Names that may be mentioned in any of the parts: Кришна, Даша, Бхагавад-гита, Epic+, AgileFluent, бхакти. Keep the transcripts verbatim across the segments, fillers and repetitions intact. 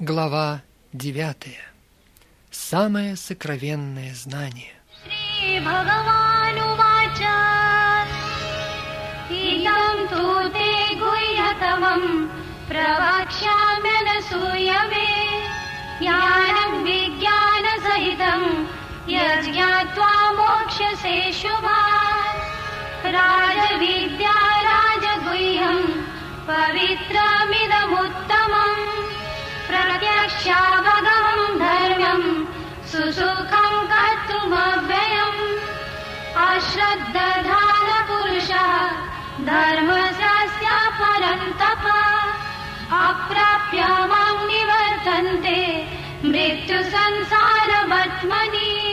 Глава девятая. Самое сокровенное знание. Пракьящавагам дхармям сусукхам картумаввеям ашраддадана пуруша дхармасасья парантапа апрапья мам нивартанте мритю сансара батмани.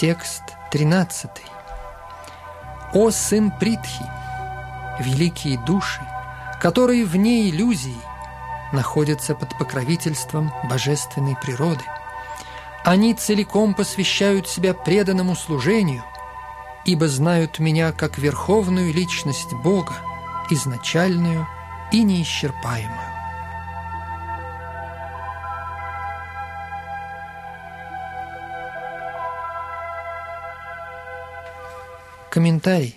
Текст тринадцатый. «О сын Притхи, великие души, которые вне иллюзии находятся под покровительством божественной природы, они целиком посвящают себя преданному служению, ибо знают меня как верховную личность Бога, изначальную и неисчерпаемую». Комментарий.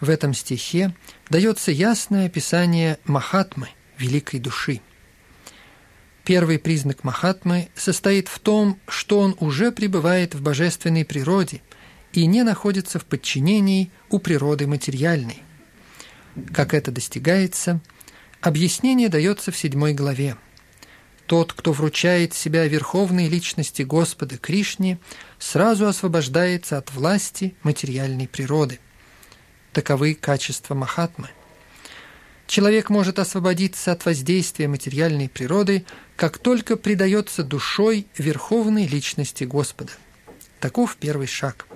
В этом стихе дается ясное описание махатмы, великой души. Первый признак махатмы состоит в том, что он уже пребывает в божественной природе и не находится в подчинении у природы материальной. Как это достигается, объяснение дается в седьмой главе. Тот, кто вручает себя верховной личности Господа Кришне, сразу освобождается от власти материальной природы. Таковы качества махатмы. Человек может освободиться от воздействия материальной природы, как только предается душой верховной личности Господа. Таков первый шаг.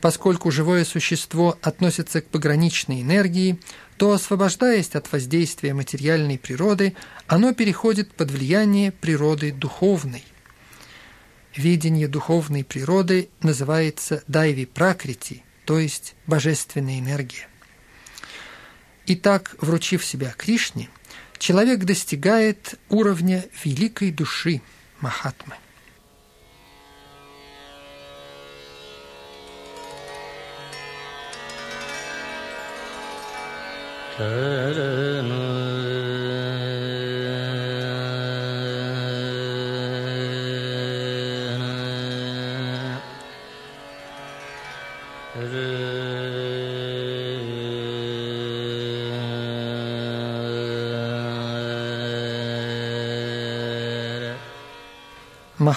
Поскольку живое существо относится к пограничной энергии, то, освобождаясь от воздействия материальной природы, оно переходит под влияние природы духовной. Видение духовной природы называется дайви пракрити, то есть божественная энергия. Итак, вручив себя Кришне, человек достигает уровня великой души махатмы.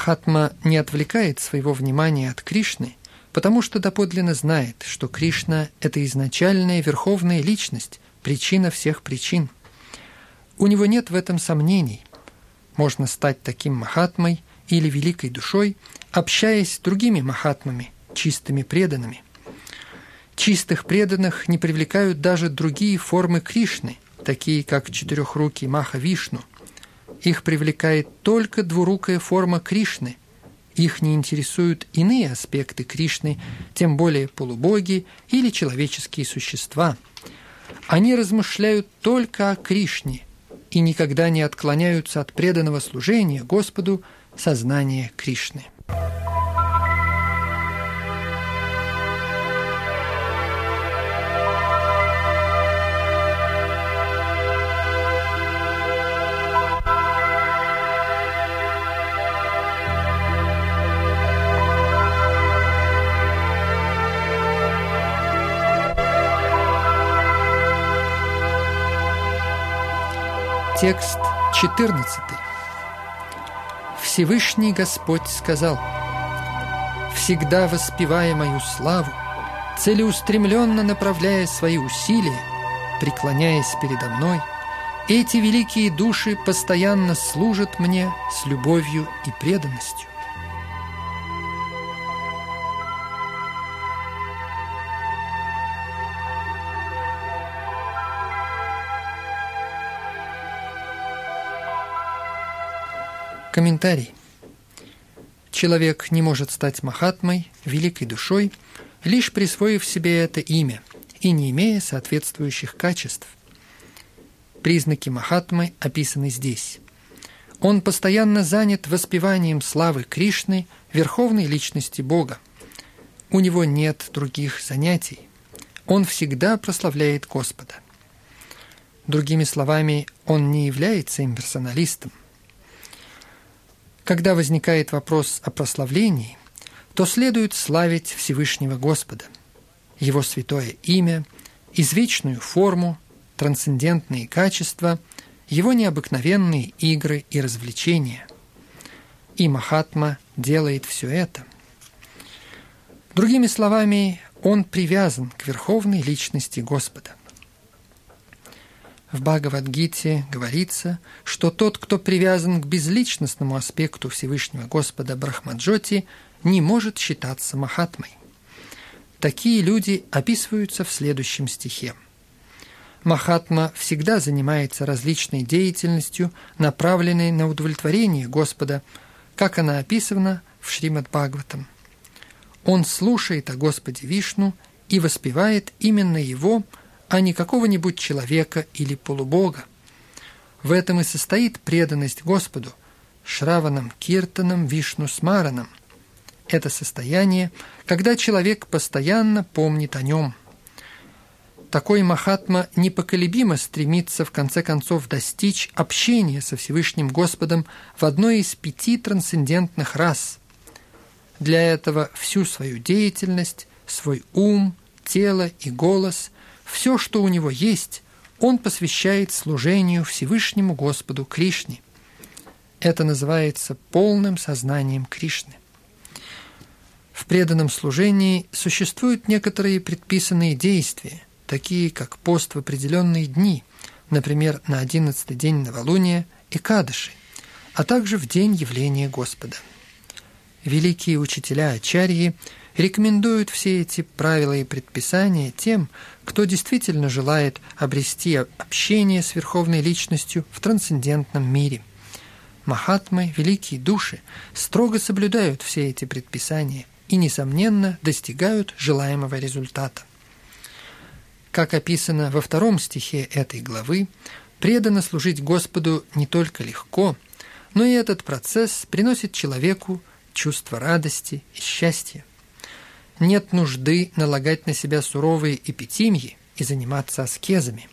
Махатма не отвлекает своего внимания от Кришны, потому что доподлинно знает, что Кришна – это изначальная верховная личность, причина всех причин. У него нет в этом сомнений. Можно стать таким махатмой или великой душой, общаясь с другими махатмами, чистыми преданными. Чистых преданных не привлекают даже другие формы Кришны, такие как четырехрукий Маха-Вишну. Их привлекает только двурукая форма Кришны. Их не интересуют иные аспекты Кришны, тем более полубоги или человеческие существа. Они размышляют только о Кришне и никогда не отклоняются от преданного служения Господу сознания Кришны. Текст четырнадцатый. Всевышний Господь сказал: «Всегда воспевая мою славу, целеустремленно направляя свои усилия, преклоняясь передо мной, эти великие души постоянно служат мне с любовью и преданностью. Комментарий. Человек не может стать махатмой, великой душой, лишь присвоив себе это имя и не имея соответствующих качеств. Признаки махатмы описаны здесь. Он постоянно занят воспеванием славы Кришны, верховной личности Бога. У него нет других занятий. Он всегда прославляет Господа. Другими словами, он не является имперсоналистом. Когда возникает вопрос о прославлении, то следует славить Всевышнего Господа, Его святое имя, извечную форму, трансцендентные качества, его необыкновенные игры и развлечения. И махатма делает все это. Другими словами, он привязан к верховной личности Господа. В Бхагавад-гите говорится, что тот, кто привязан к безличностному аспекту Всевышнего Господа Брахмаджоти, не может считаться махатмой. Такие люди описываются в следующем стихе. Махатма всегда занимается различной деятельностью, направленной на удовлетворение Господа, как она описана в Шримад-Бхагаватам. Он слушает о Господе Вишну и воспевает именно Его, а не какого-нибудь человека или полубога. В этом и состоит преданность Господу – Шраванам Киртанам Вишну Смаранам. Это состояние, когда человек постоянно помнит о Нем. Такой махатма непоколебимо стремится в конце концов достичь общения со Всевышним Господом в одной из пяти трансцендентных рас. Для этого всю свою деятельность, свой ум, тело и голос, все, что у него есть, он посвящает служению Всевышнему Господу Кришне. Это называется полным сознанием Кришны. В преданном служении существуют некоторые предписанные действия, такие как пост в определенные дни, например, на одиннадцатый день новолуния и экадаши, а также в день явления Господа. Великие учителя ачарьи рекомендуют все эти правила и предписания тем, кто действительно желает обрести общение с Верховной Личностью в трансцендентном мире. Махатмы, великие души, строго соблюдают все эти предписания и, несомненно, достигают желаемого результата. Как описано во втором стихе этой главы, преданно служить Господу не только легко, но и этот процесс приносит человеку чувство радости и счастья. Нет нужды налагать на себя суровые эпитимьи и заниматься аскезами.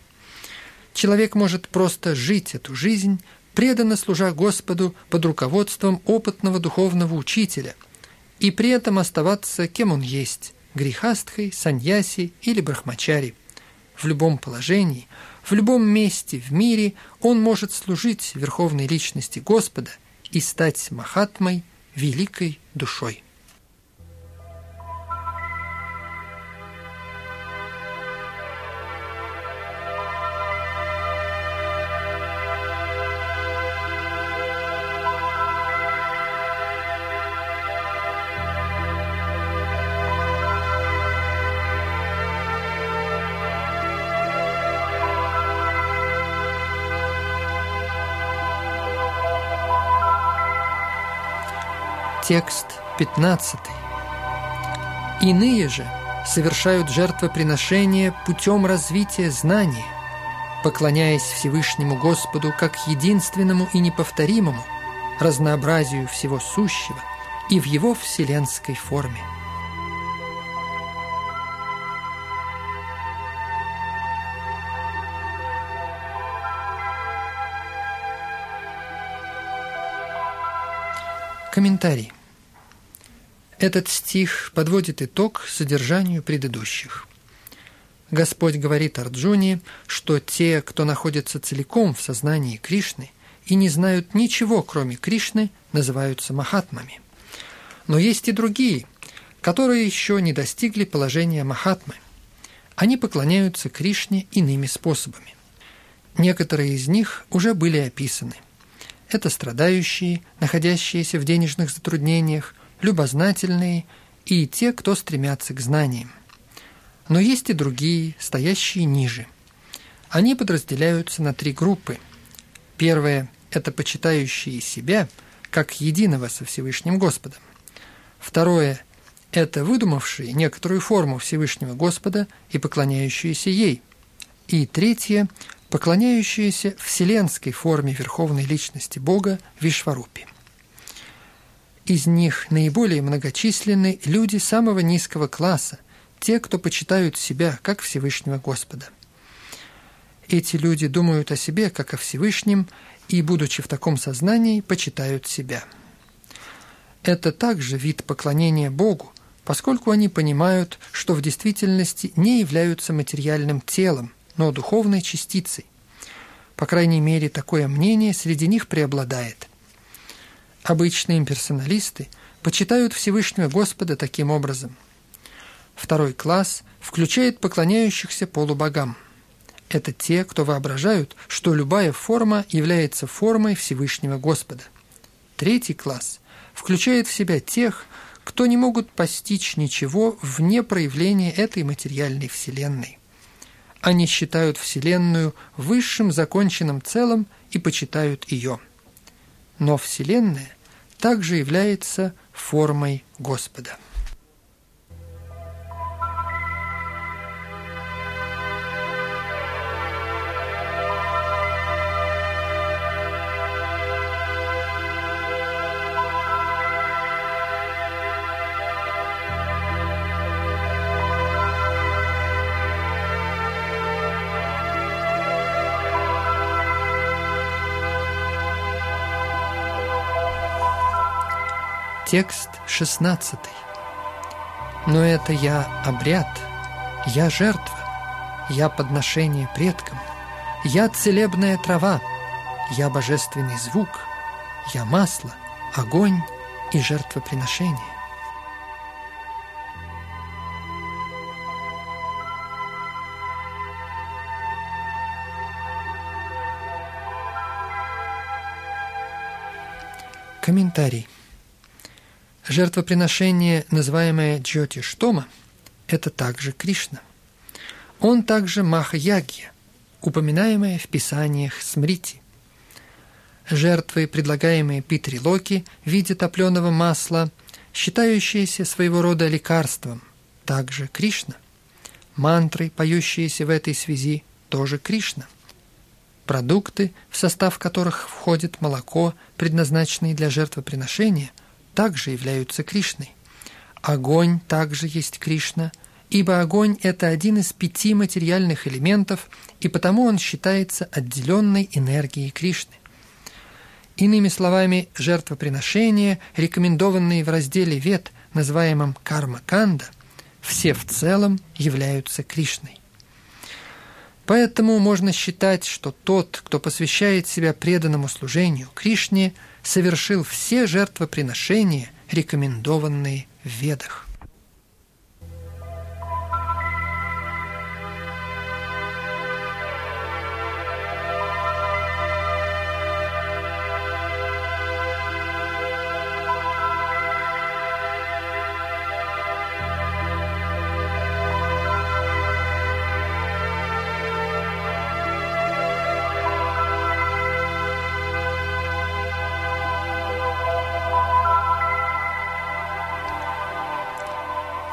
Человек может просто жить эту жизнь, преданно служа Господу под руководством опытного духовного учителя, и при этом оставаться кем он есть – грихастхой, саньяси или брахмачари. В любом положении, в любом месте в мире он может служить Верховной Личности Господа и стать махатмой, великой душой. Текст пятнадцатый. Иные же совершают жертвоприношение путем развития знания, поклоняясь Всевышнему Господу как единственному и неповторимому, разнообразию всего сущего и в его вселенской форме. Комментарий. Этот стих подводит итог содержанию предыдущих. Господь говорит Арджуне, что те, кто находится целиком в сознании Кришны и не знают ничего, кроме Кришны, называются махатмами. Но есть и другие, которые еще не достигли положения махатмы. Они поклоняются Кришне иными способами. Некоторые из них уже были описаны. Это страдающие, находящиеся в денежных затруднениях, любознательные и те, кто стремятся к знаниям. Но есть и другие, стоящие ниже. Они подразделяются на три группы. Первое – это почитающие себя как единого со Всевышним Господом. Второе – это выдумавшие некоторую форму Всевышнего Господа и поклоняющиеся ей. И третье – поклоняющиеся вселенской форме Верховной Личности Бога Вишварупе. Из них наиболее многочисленны люди самого низкого класса, те, кто почитают себя как Всевышнего Господа. Эти люди думают о себе как о Всевышнем и, будучи в таком сознании, почитают себя. Это также вид поклонения Богу, поскольку они понимают, что в действительности не являются материальным телом, но духовной частицей. По крайней мере, такое мнение среди них преобладает. Обычные имперсоналисты почитают Всевышнего Господа таким образом. Второй класс включает поклоняющихся полубогам. Это те, кто воображают, что любая форма является формой Всевышнего Господа. Третий класс включает в себя тех, кто не могут постичь ничего вне проявления этой материальной Вселенной. Они считают Вселенную высшим законченным целым и почитают ее. Но Вселенная также является формой Господа. Текст шестнадцатый. Но это я обряд, я жертва, я подношение предкам, я целебная трава, я божественный звук, я масло, огонь и жертвоприношение. Комментарий. Жертвоприношение, называемое Джотиштома, это также Кришна. Он также Маха-ягья, упоминаемое в писаниях Смрити. Жертвы, предлагаемые Питри-локи в виде топленого масла, считающиеся своего рода лекарством, также Кришна. Мантры, поющиеся в этой связи, тоже Кришна. Продукты, в состав которых входит молоко, предназначенные для жертвоприношения, также являются Кришной. Огонь также есть Кришна, ибо огонь – это один из пяти материальных элементов, и потому он считается отделенной энергией Кришны. Иными словами, жертвоприношения, рекомендованные в разделе Вед, называемом карма-канда, все в целом являются Кришной. Поэтому можно считать, что тот, кто посвящает себя преданному служению Кришне, совершил все жертвоприношения, рекомендованные в Ведах.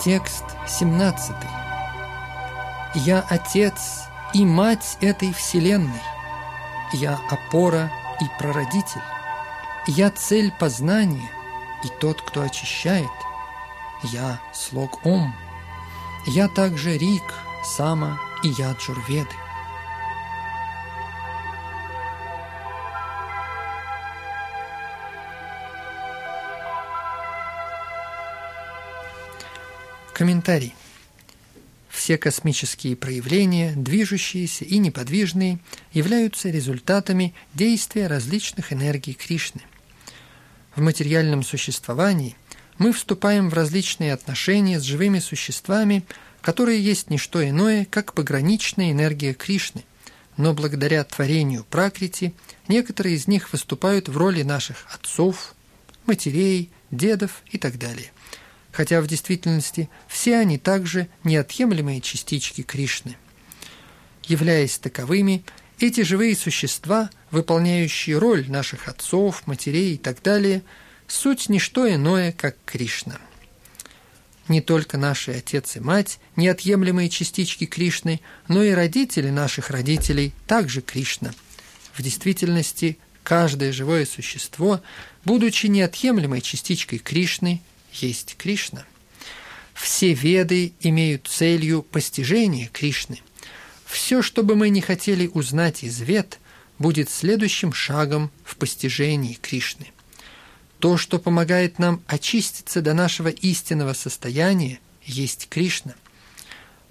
Текст семнадцатый. Я отец и мать этой вселенной. Я опора и прародитель. Я цель познания и тот, кто очищает. Я слог Ом. Я также Рик, Сама и Яджурведы. Комментарий. Все космические проявления, движущиеся и неподвижные, являются результатами действия различных энергий Кришны. В материальном существовании мы вступаем в различные отношения с живыми существами, которые есть не что иное, как пограничная энергия Кришны. Но благодаря творению Пракрити некоторые из них выступают в роли наших отцов, матерей, дедов и так далее. Хотя в действительности все они также неотъемлемые частички Кришны. Являясь таковыми, эти живые существа, выполняющие роль наших отцов, матерей и так далее, суть не что иное, как Кришна. Не только наши отец и мать – неотъемлемые частички Кришны, но и родители наших родителей – также Кришна. В действительности, каждое живое существо, будучи неотъемлемой частичкой Кришны, есть Кришна. Все веды имеют целью постижения Кришны. Все, что бы мы ни хотели узнать из вед, будет следующим шагом в постижении Кришны. То, что помогает нам очиститься до нашего истинного состояния, есть Кришна.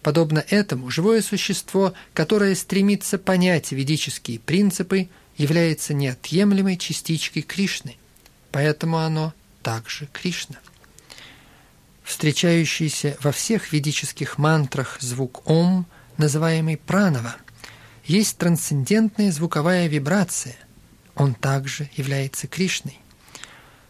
Подобно этому, живое существо, которое стремится понять ведические принципы, является неотъемлемой частичкой Кришны. Поэтому оно также Кришна. Встречающийся во всех ведических мантрах звук «Ом», называемый «пранава», есть трансцендентная звуковая вибрация. Он также является Кришной.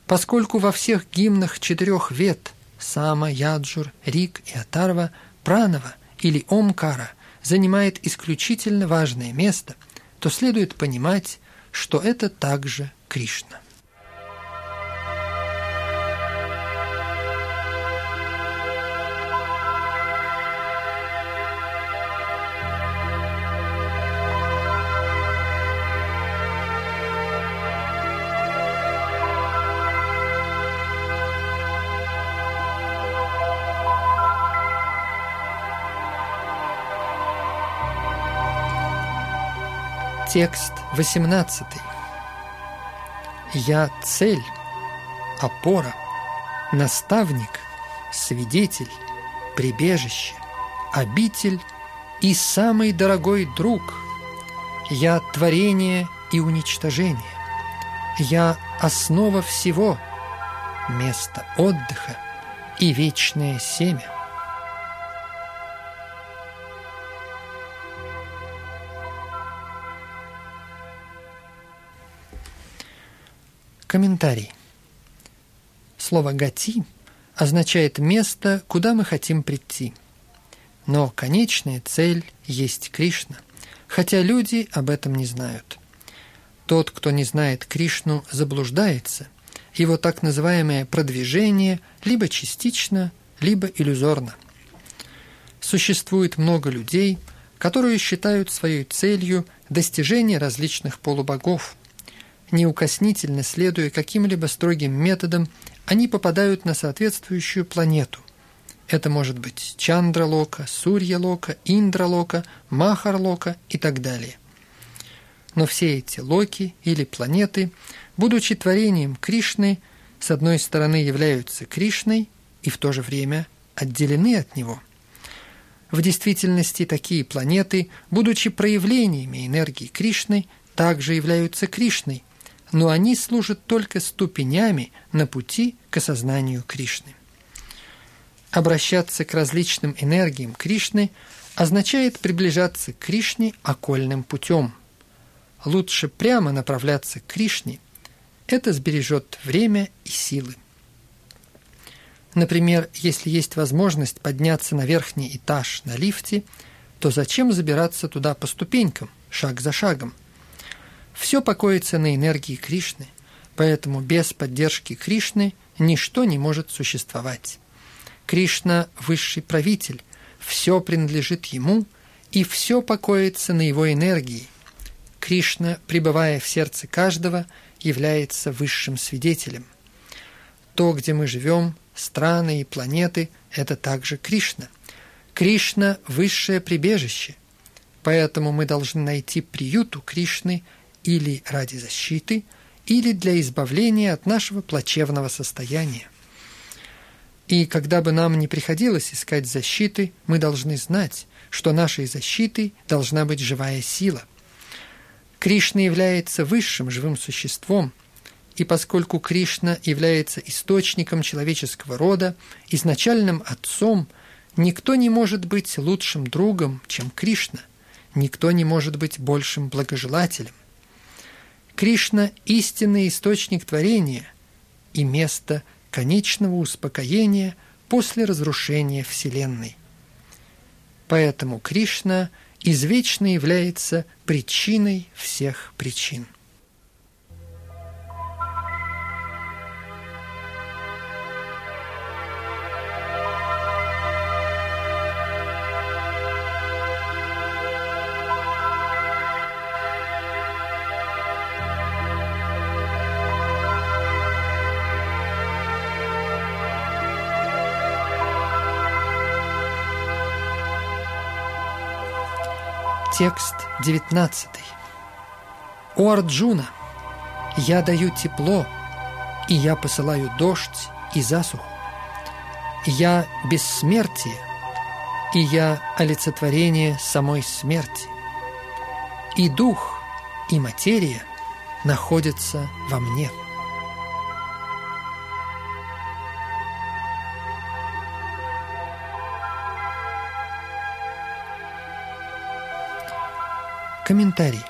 Поскольку во всех гимнах четырех вед Сама, Яджур, Рик и Атарва пранава или омкара занимает исключительно важное место, то следует понимать, что это также Кришна. Текст восемнадцатый. Я цель, опора, наставник, свидетель, прибежище, обитель и самый дорогой друг. Я творение и уничтожение. Я основа всего, место отдыха и вечное семя. Комментарий. Слово «гати» означает место, куда мы хотим прийти. Но конечная цель есть Кришна, хотя люди об этом не знают. Тот, кто не знает Кришну, заблуждается. Его так называемое продвижение либо частично, либо иллюзорно. Существует много людей, которые считают своей целью достижение различных полубогов. Неукоснительно следуя каким-либо строгим методам, они попадают на соответствующую планету. Это может быть Чандралока, Сурьялока, Индралока, Махарлока и так далее. Но все эти локи или планеты, будучи творением Кришны, с одной стороны являются Кришной и в то же время отделены от него. В действительности такие планеты, будучи проявлениями энергии Кришны, также являются Кришной, но они служат только ступенями на пути к осознанию Кришны. Обращаться к различным энергиям Кришны означает приближаться к Кришне окольным путем. Лучше прямо направляться к Кришне. Это сбережет время и силы. Например, если есть возможность подняться на верхний этаж на лифте, то зачем забираться туда по ступенькам, шаг за шагом? Все покоится на энергии Кришны, поэтому без поддержки Кришны ничто не может существовать. Кришна – высший правитель, все принадлежит ему, и все покоится на его энергии. Кришна, пребывая в сердце каждого, является высшим свидетелем. То, где мы живем, страны и планеты – это также Кришна. Кришна – высшее прибежище, поэтому мы должны найти приют у Кришны – или ради защиты, или для избавления от нашего плачевного состояния. И когда бы нам ни приходилось искать защиты, мы должны знать, что нашей защитой должна быть живая сила. Кришна является высшим живым существом, И поскольку Кришна является источником человеческого рода, изначальным отцом, никто не может быть лучшим другом, чем Кришна. Никто не может быть большим благожелателем. Кришна – истинный источник творения и место конечного успокоения после разрушения Вселенной. Поэтому Кришна извечно является причиной всех причин. Текст девятнадцатый. «О Арджуна, я даю тепло, и я посылаю дождь и засуху. Я бессмертие, и я олицетворение самой смерти. И дух, и материя находятся во мне». Комментарий.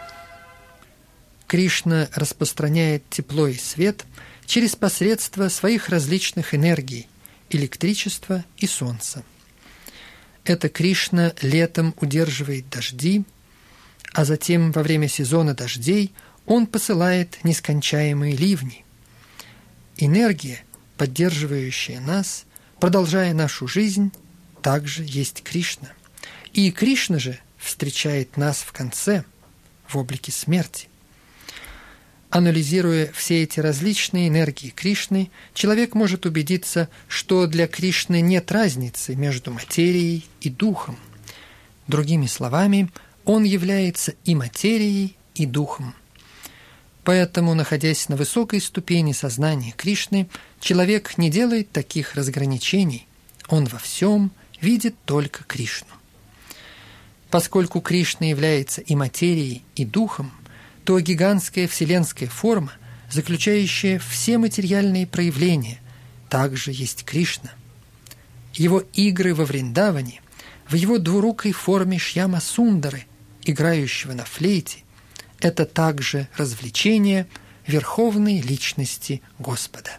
Кришна распространяет тепло и свет через посредство своих различных энергий – электричества и солнца. Это Кришна летом удерживает дожди, а затем во время сезона дождей он посылает нескончаемые ливни. Энергия, поддерживающая нас, продолжая нашу жизнь, также есть Кришна. И Кришна же встречает нас в конце, в облике смерти. Анализируя все эти различные энергии Кришны, человек может убедиться, что для Кришны нет разницы между материей и духом. Другими словами, он является и материей, и духом. Поэтому, находясь на высокой ступени сознания Кришны, человек не делает таких разграничений. Он во всем видит только Кришну. Поскольку Кришна является и материей, и духом, то гигантская вселенская форма, заключающая все материальные проявления, также есть Кришна. Его игры во Вриндаване, в его двурукой форме Шьяма Сундары, играющего на флейте, это также развлечение Верховной Личности Господа.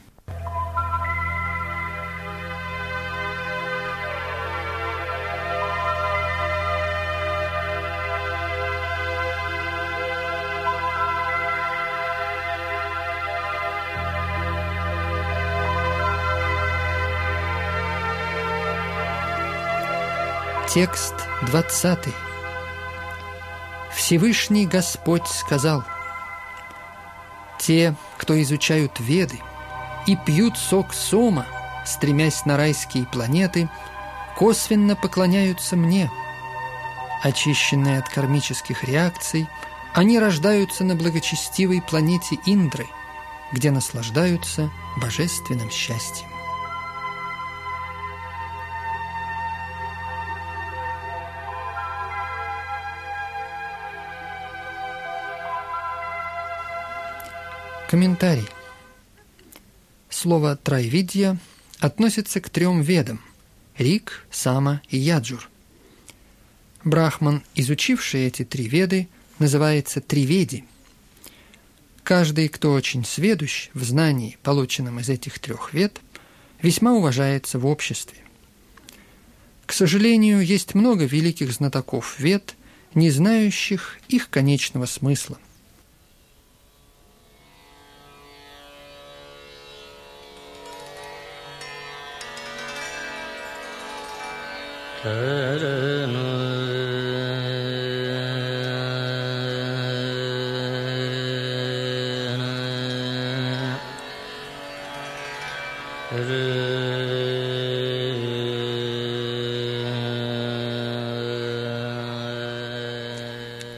Текст двадцатый. Всевышний Господь сказал: «Те, кто изучают Веды и пьют сок сома, стремясь на райские планеты, косвенно поклоняются мне. Очищенные от кармических реакций, они рождаются на благочестивой планете Индры, где наслаждаются божественным счастьем». Комментарий. Слово «трайвидья» относится к трем ведам – Рик, Сама и Яджур. Брахман, изучивший эти три веды, называется «триведи». Каждый, кто очень сведущ в знании, полученном из этих трех вед, весьма уважается в обществе. К сожалению, есть много великих знатоков вед, не знающих их конечного смысла.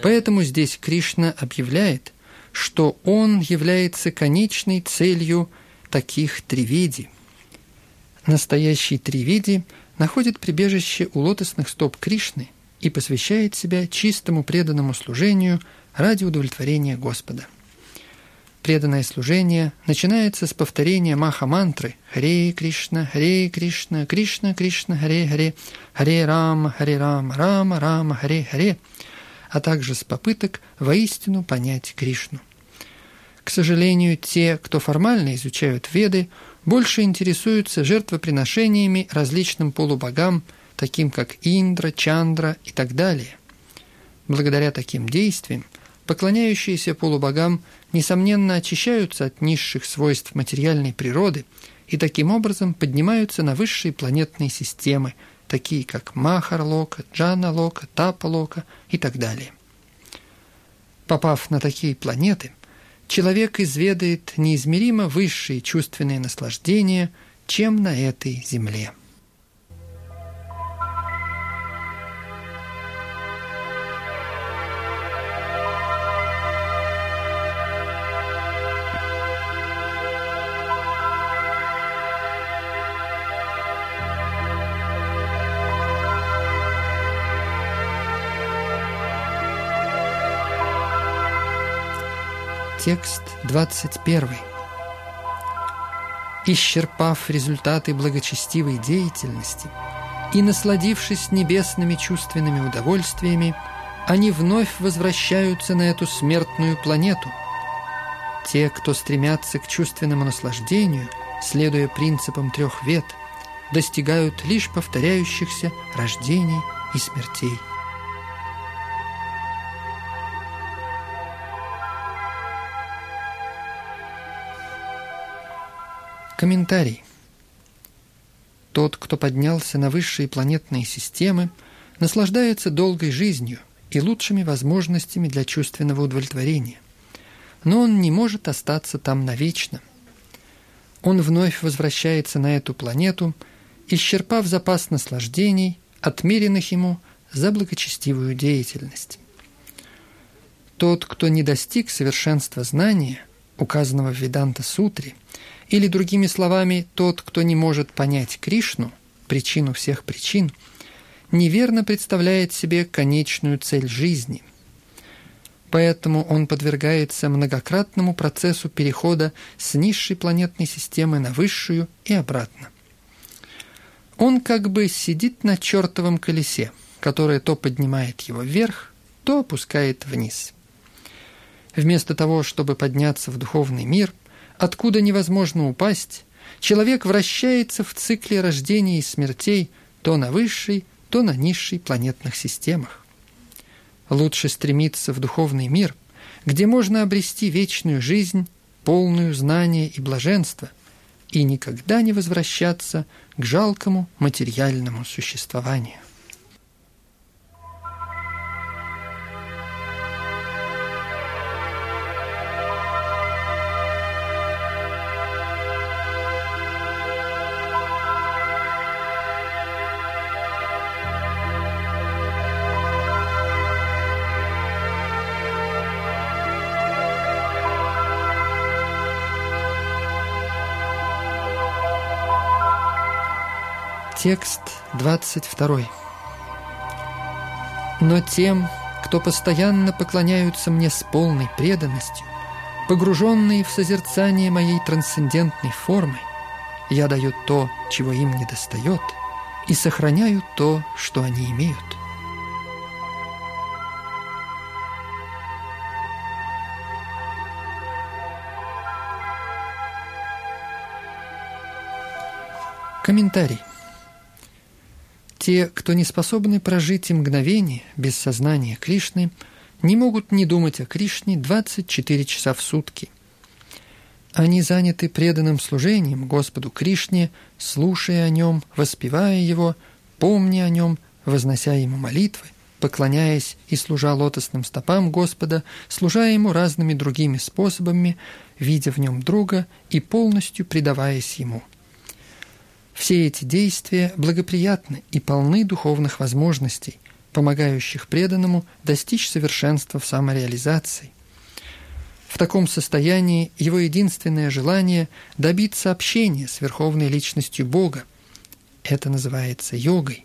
Поэтому здесь Кришна объявляет, что он является конечной целью таких триведи. Настоящий триведи находит прибежище у лотосных стоп Кришны и посвящает себя чистому преданному служению ради удовлетворения Господа. преданное служение начинается с повторения маха-мантры «Харе Кришна, Харе Кришна, Кришна Кришна, Харе Харе, Харе Рама, Харе Рама, Рама Рама, Харе Харе», а также с попыток воистину понять Кришну. К сожалению, те, кто формально изучают Веды, больше интересуются жертвоприношениями различным полубогам, таким как Индра, Чандра и так далее. Благодаря таким действиям поклоняющиеся полубогам, несомненно, очищаются от низших свойств материальной природы и таким образом поднимаются на высшие планетные системы, такие как Махарлока, Джаналока, Тапалока и так далее. Попав на такие планеты, человек изведает неизмеримо высшие чувственные наслаждения, чем на этой земле. Текст двадцать первый. Исчерпав результаты благочестивой деятельности и насладившись небесными чувственными удовольствиями, они вновь возвращаются на эту смертную планету. Те, кто стремятся к чувственному наслаждению, следуя принципам трех вед, достигают лишь повторяющихся рождений и смертей. Комментарий. Тот, кто поднялся на высшие планетные системы, наслаждается долгой жизнью и лучшими возможностями для чувственного удовлетворения, но он не может остаться там навечно. Он вновь возвращается на эту планету, исчерпав запас наслаждений, отмеренных ему за благочестивую деятельность. Тот, кто не достиг совершенства знания, указанного в Веданта-сутре, или, другими словами, тот, кто не может понять Кришну, причину всех причин, неверно представляет себе конечную цель жизни. Поэтому он подвергается многократному процессу перехода с низшей планетной системы на высшую и обратно. Он как бы сидит на чертовом колесе, которое то поднимает его вверх, то опускает вниз. Вместо того, чтобы подняться в духовный мир, откуда невозможно упасть, человек вращается в цикле рождения и смертей то на высшей, то на низшей планетных системах. Лучше стремиться в духовный мир, где можно обрести вечную жизнь, полную знания и блаженства, и никогда не возвращаться к жалкому материальному существованию. Текст двадцать второй. «Но тем, кто постоянно поклоняются мне с полной преданностью, погруженные в созерцание моей трансцендентной формы, я даю то, чего им недостает, и сохраняю то, что они имеют». Комментарий. Те, кто не способны прожить и мгновение без сознания Кришны, не могут не думать о Кришне двадцать четыре часа в сутки. Они заняты преданным служением Господу Кришне, слушая о Нем, воспевая Его, помня о Нем, вознося Ему молитвы, поклоняясь и служа лотосным стопам Господа, служа Ему разными другими способами, видя в Нем друга и полностью предаваясь Ему. Все эти действия благоприятны и полны духовных возможностей, помогающих преданному достичь совершенства в самореализации. В таком состоянии его единственное желание – добиться общения с Верховной Личностью Бога. Это называется йогой.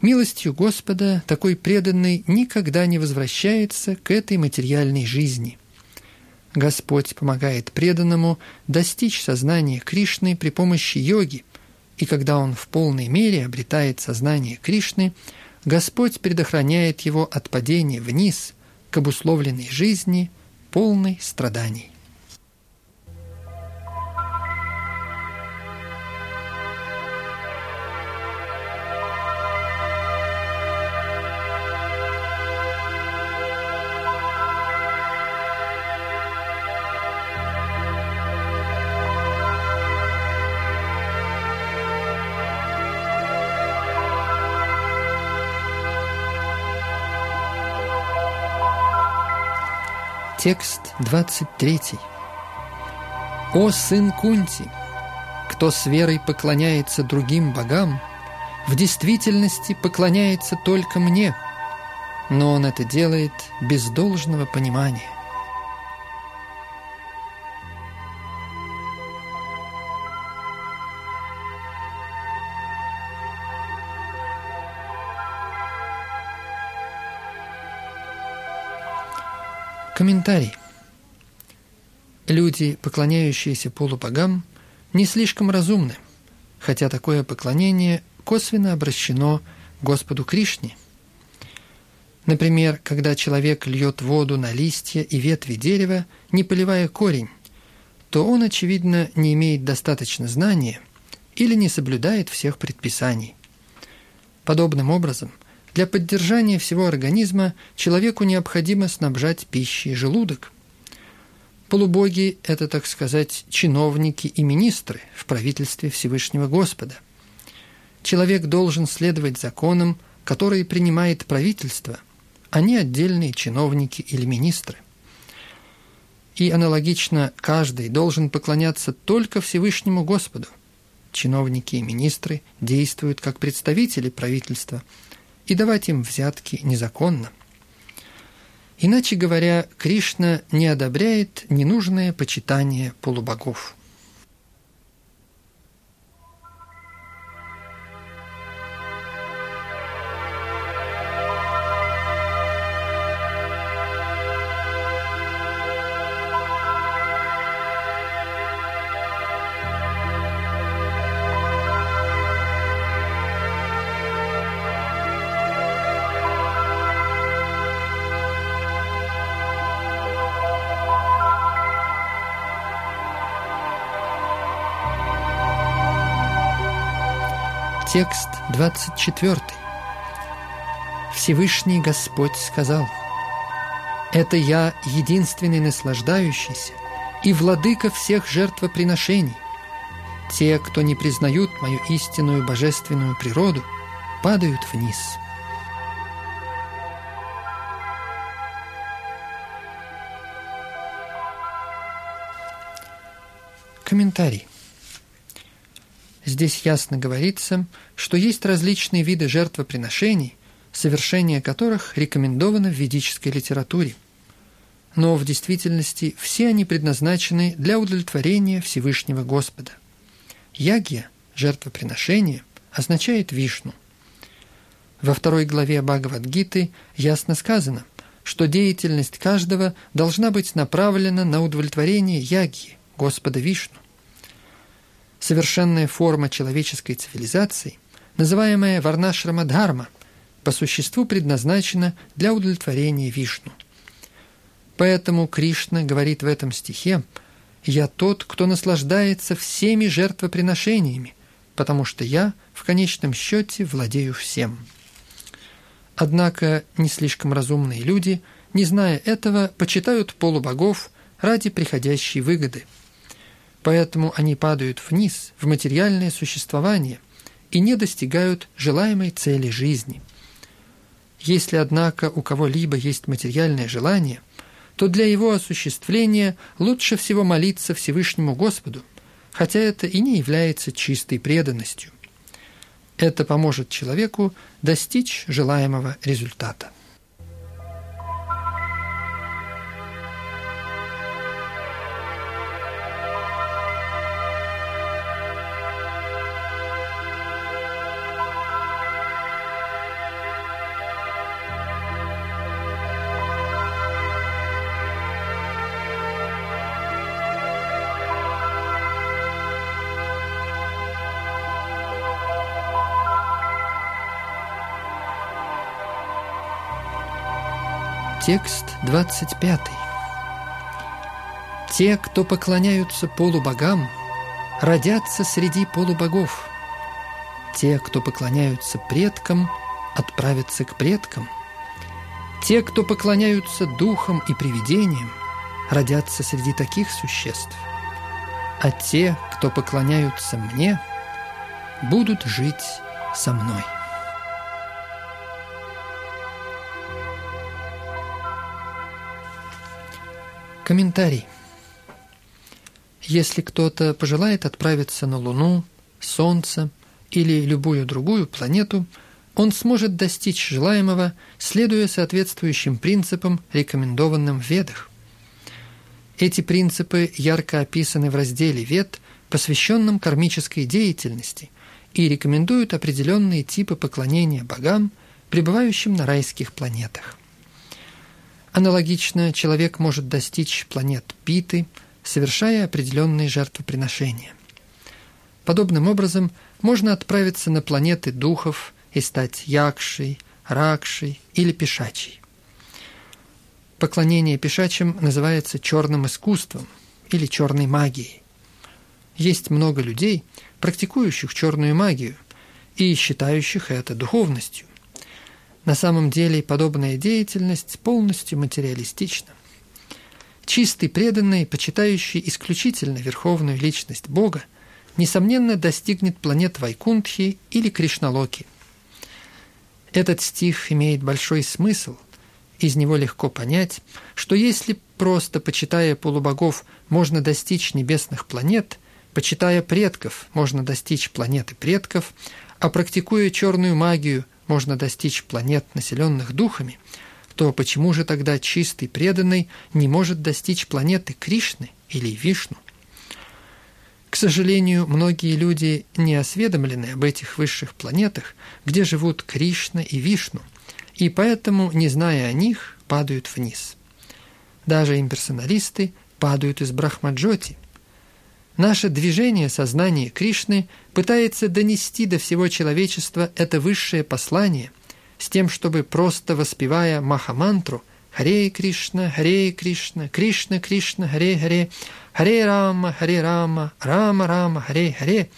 Милостью Господа такой преданный никогда не возвращается к этой материальной жизни. Господь помогает преданному достичь сознания Кришны при помощи йоги, и когда он в полной мере обретает сознание Кришны, Господь предохраняет его от падения вниз к обусловленной жизни, полной страданий. Текст двадцать третий. «О сын Кунти, кто с верой поклоняется другим богам, в действительности поклоняется только мне, но он это делает без должного понимания». Комментарий. Люди, поклоняющиеся полубогам, не слишком разумны, хотя такое поклонение косвенно обращено Господу Кришне. Например, когда человек льет воду на листья и ветви дерева, не поливая корень, то он, очевидно, не имеет достаточно знания или не соблюдает всех предписаний. Подобным образом, для поддержания всего организма человеку необходимо снабжать пищей желудок. Полубоги – это, так сказать, чиновники и министры в правительстве Всевышнего Господа. Человек должен следовать законам, которые принимает правительство, а не отдельные чиновники или министры. И аналогично каждый должен поклоняться только Всевышнему Господу. Чиновники и министры действуют как представители правительства, и давать им взятки незаконно. Иначе говоря, Кришна не одобряет ненужное почитание полубогов. Текст двадцать четвёртый. Всевышний Господь сказал: «Это Я, единственный наслаждающийся и владыка всех жертвоприношений. Те, кто не признают Мою истинную божественную природу, падают вниз». Комментарий. Здесь ясно говорится, что есть различные виды жертвоприношений, совершение которых рекомендовано в ведической литературе. Но в действительности все они предназначены для удовлетворения Всевышнего Господа. Ягья, жертвоприношение, означает Вишну. Во второй главе Бхагавад-гиты ясно сказано, что деятельность каждого должна быть направлена на удовлетворение ягьи, Господа Вишну. Совершенная форма человеческой цивилизации, называемая варнашрама-дхарма, по существу предназначена для удовлетворения Вишну. Поэтому Кришна говорит в этом стихе: «Я тот, кто наслаждается всеми жертвоприношениями, потому что я, в конечном счете, владею всем». Однако не слишком разумные люди, не зная этого, почитают полубогов ради приходящей выгоды. Поэтому они падают вниз в материальное существование и не достигают желаемой цели жизни. Если, однако, у кого-либо есть материальное желание, то для его осуществления лучше всего молиться Всевышнему Господу, хотя это и не является чистой преданностью. Это поможет человеку достичь желаемого результата. Текст двадцать пятый. Те, кто поклоняются полубогам, родятся среди полубогов. Те, кто поклоняются предкам, отправятся к предкам. Те, кто поклоняются духам и привидениям, родятся среди таких существ. А те, кто поклоняются мне, будут жить со мной. Комментарий. Если кто-то пожелает отправиться на Луну, Солнце или любую другую планету, он сможет достичь желаемого, следуя соответствующим принципам, рекомендованным в Ведах. Эти принципы ярко описаны в разделе Вед, посвященном кармической деятельности, и рекомендуют определенные типы поклонения богам, пребывающим на райских планетах. Аналогично, человек может достичь планет Питы, совершая определенные жертвоприношения. Подобным образом можно отправиться на планеты духов и стать Якшей, Ракшей или Пишачей. Поклонение пишачим называется черным искусством или черной магией. Есть много людей, практикующих черную магию и считающих это духовностью. На самом деле подобная деятельность полностью материалистична. Чистый преданный, почитающий исключительно верховную личность Бога, несомненно достигнет планет Вайкунтхи или Кришналоки. Этот стих имеет большой смысл. Из него легко понять, что если просто почитая полубогов можно достичь небесных планет, почитая предков можно достичь планеты предков, а практикуя черную магию можно достичь планет, населенных духами, то почему же тогда чистый преданный не может достичь планеты Кришны или Вишну? К сожалению, многие люди не осведомлены об этих высших планетах, где живут Кришна и Вишну, и поэтому, не зная о них, падают вниз. Даже имперсоналисты падают из брахмаджоти. Наше движение сознания Кришны пытается донести до всего человечества это высшее послание, с тем, чтобы просто воспевая махамантру «Харе Кришна, Харе Кришна, Кришна Кришна, Харе Харе, Харе Рама, Харе Рама, Рама Рама, Харе Харе»,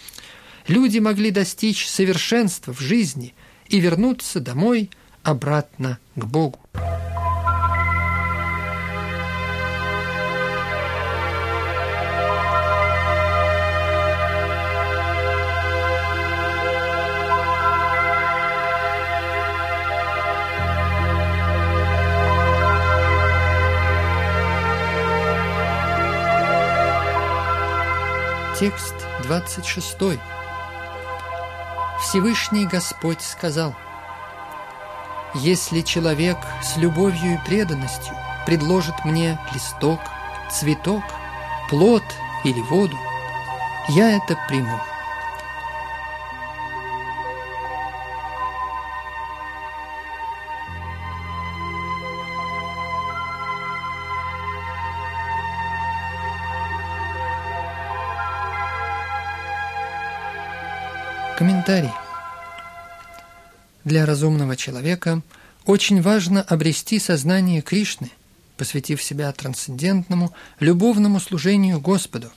люди могли достичь совершенства в жизни и вернуться домой обратно к Богу. Текст двадцать шестой. Всевышний Господь сказал: «Если человек с любовью и преданностью предложит мне листок, цветок, плод или воду, я это приму». Комментарий. Для разумного человека очень важно обрести сознание Кришны, посвятив себя трансцендентному, любовному служению Господу,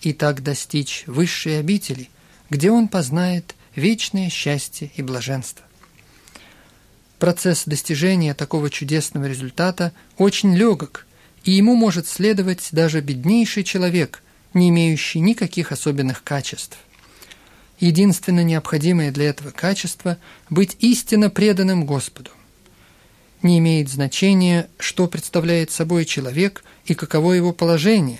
и так достичь высшей обители, где он познает вечное счастье и блаженство. Процесс достижения такого чудесного результата очень легок, и ему может следовать даже беднейший человек, не имеющий никаких особенных качеств. Единственно необходимое для этого качество – быть истинно преданным Господу. Не имеет значения, что представляет собой человек и каково его положение.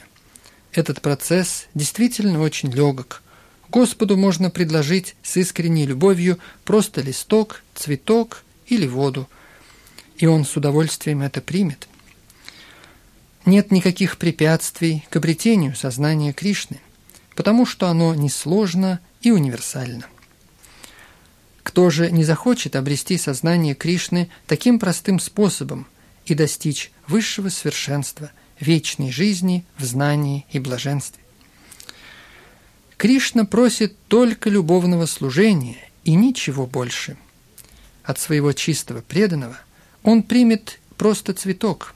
Этот процесс действительно очень легок. Господу можно предложить с искренней любовью просто листок, цветок или воду, и он с удовольствием это примет. Нет никаких препятствий к обретению сознания Кришны, потому что оно несложно и универсально. Кто же не захочет обрести сознание Кришны таким простым способом и достичь высшего совершенства, вечной жизни в знании и блаженстве? Кришна просит только любовного служения и ничего больше. От своего чистого преданного он примет просто цветок.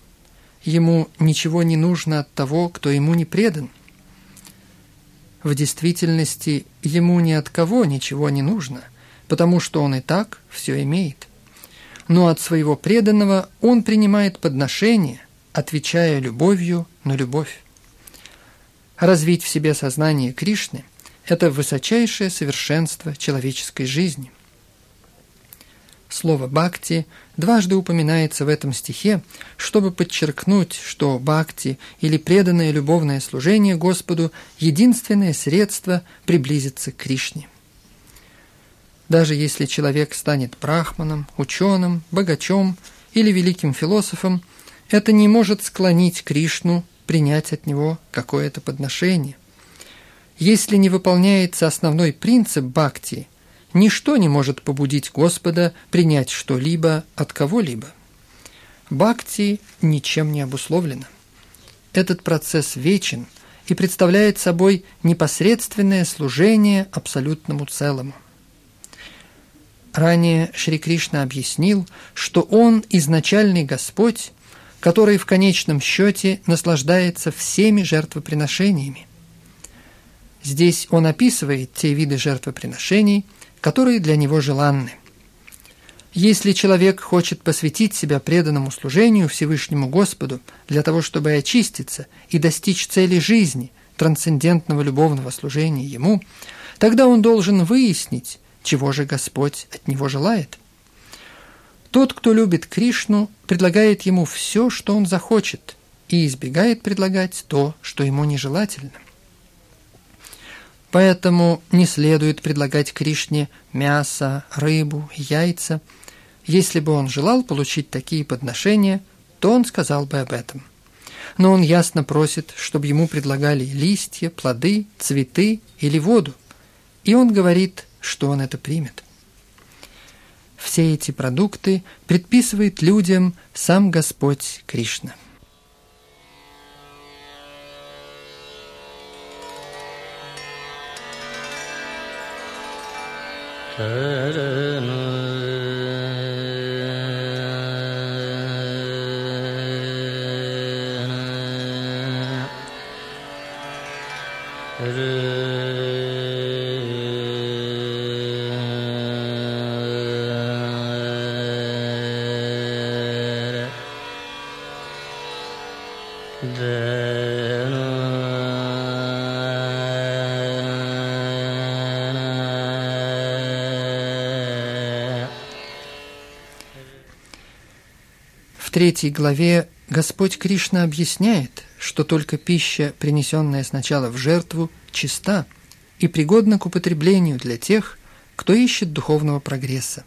Ему ничего не нужно от того, кто ему не предан. В действительности ему ни от кого ничего не нужно, потому что он и так все имеет. Но от своего преданного он принимает подношение, отвечая любовью на любовь. Развить в себе сознание Кришны – это высочайшее совершенство человеческой жизни. Слово «бхакти» дважды упоминается в этом стихе, чтобы подчеркнуть, что бхакти или преданное любовное служение Господу – единственное средство приблизиться к Кришне. Даже если человек станет брахманом, ученым, богачом или великим философом, это не может склонить Кришну принять от него какое-то подношение. Если не выполняется основной принцип бхакти, ничто не может побудить Господа принять что-либо от кого-либо. Бхакти ничем не обусловлено. Этот процесс вечен и представляет собой непосредственное служение абсолютному целому. Ранее Шри Кришна объяснил, что Он – изначальный Господь, который в конечном счете наслаждается всеми жертвоприношениями. Здесь Он описывает те виды жертвоприношений, которые для него желанны. Если человек хочет посвятить себя преданному служению Всевышнему Господу для того, чтобы очиститься и достичь цели жизни, трансцендентного любовного служения Ему, тогда он должен выяснить, чего же Господь от него желает. Тот, кто любит Кришну, предлагает ему все, что он захочет, и избегает предлагать то, что ему нежелательно. Поэтому не следует предлагать Кришне мясо, рыбу, яйца. Если бы он желал получить такие подношения, то он сказал бы об этом. Но он ясно просит, чтобы ему предлагали листья, плоды, цветы или воду. И он говорит, что он это примет. Все эти продукты предписывает людям сам Господь Кришна. В третьей главе Господь Кришна объясняет, что только пища, принесенная сначала в жертву, чиста и пригодна к употреблению для тех, кто ищет духовного прогресса.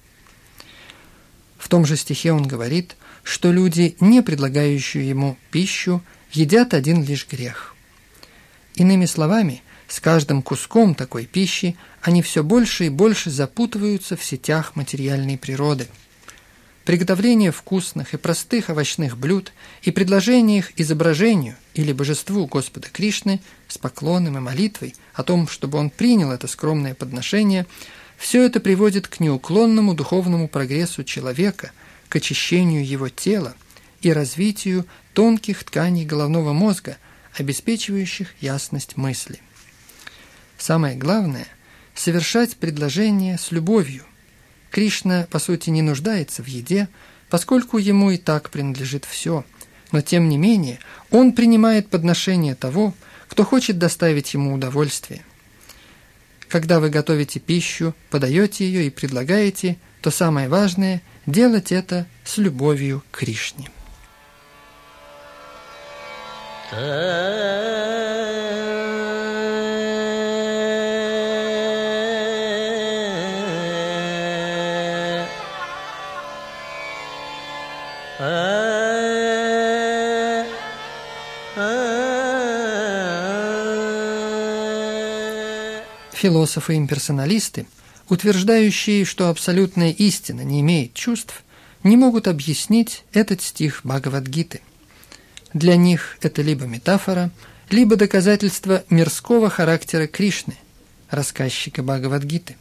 В том же стихе он говорит, что люди, не предлагающие ему пищу, едят один лишь грех. Иными словами, с каждым куском такой пищи они все больше и больше запутываются в сетях материальной природы. Приготовление вкусных и простых овощных блюд и предложение их изображению или божеству Господа Кришны с поклоном и молитвой о том, чтобы он принял это скромное подношение, все это приводит к неуклонному духовному прогрессу человека, к очищению его тела и развитию тонких тканей головного мозга, обеспечивающих ясность мысли. Самое главное – совершать предложение с любовью. Кришна, по сути, не нуждается в еде, поскольку ему и так принадлежит все, но тем не менее он принимает подношение того, кто хочет доставить ему удовольствие. Когда вы готовите пищу, подаете ее и предлагаете, то самое важное – делать это с любовью к Кришне. Философы-имперсоналисты, утверждающие, что абсолютная истина не имеет чувств, не могут объяснить этот стих Бхагавад-гиты. Для них это либо метафора, либо доказательство мирского характера Кришны, рассказчика Бхагавад-гиты.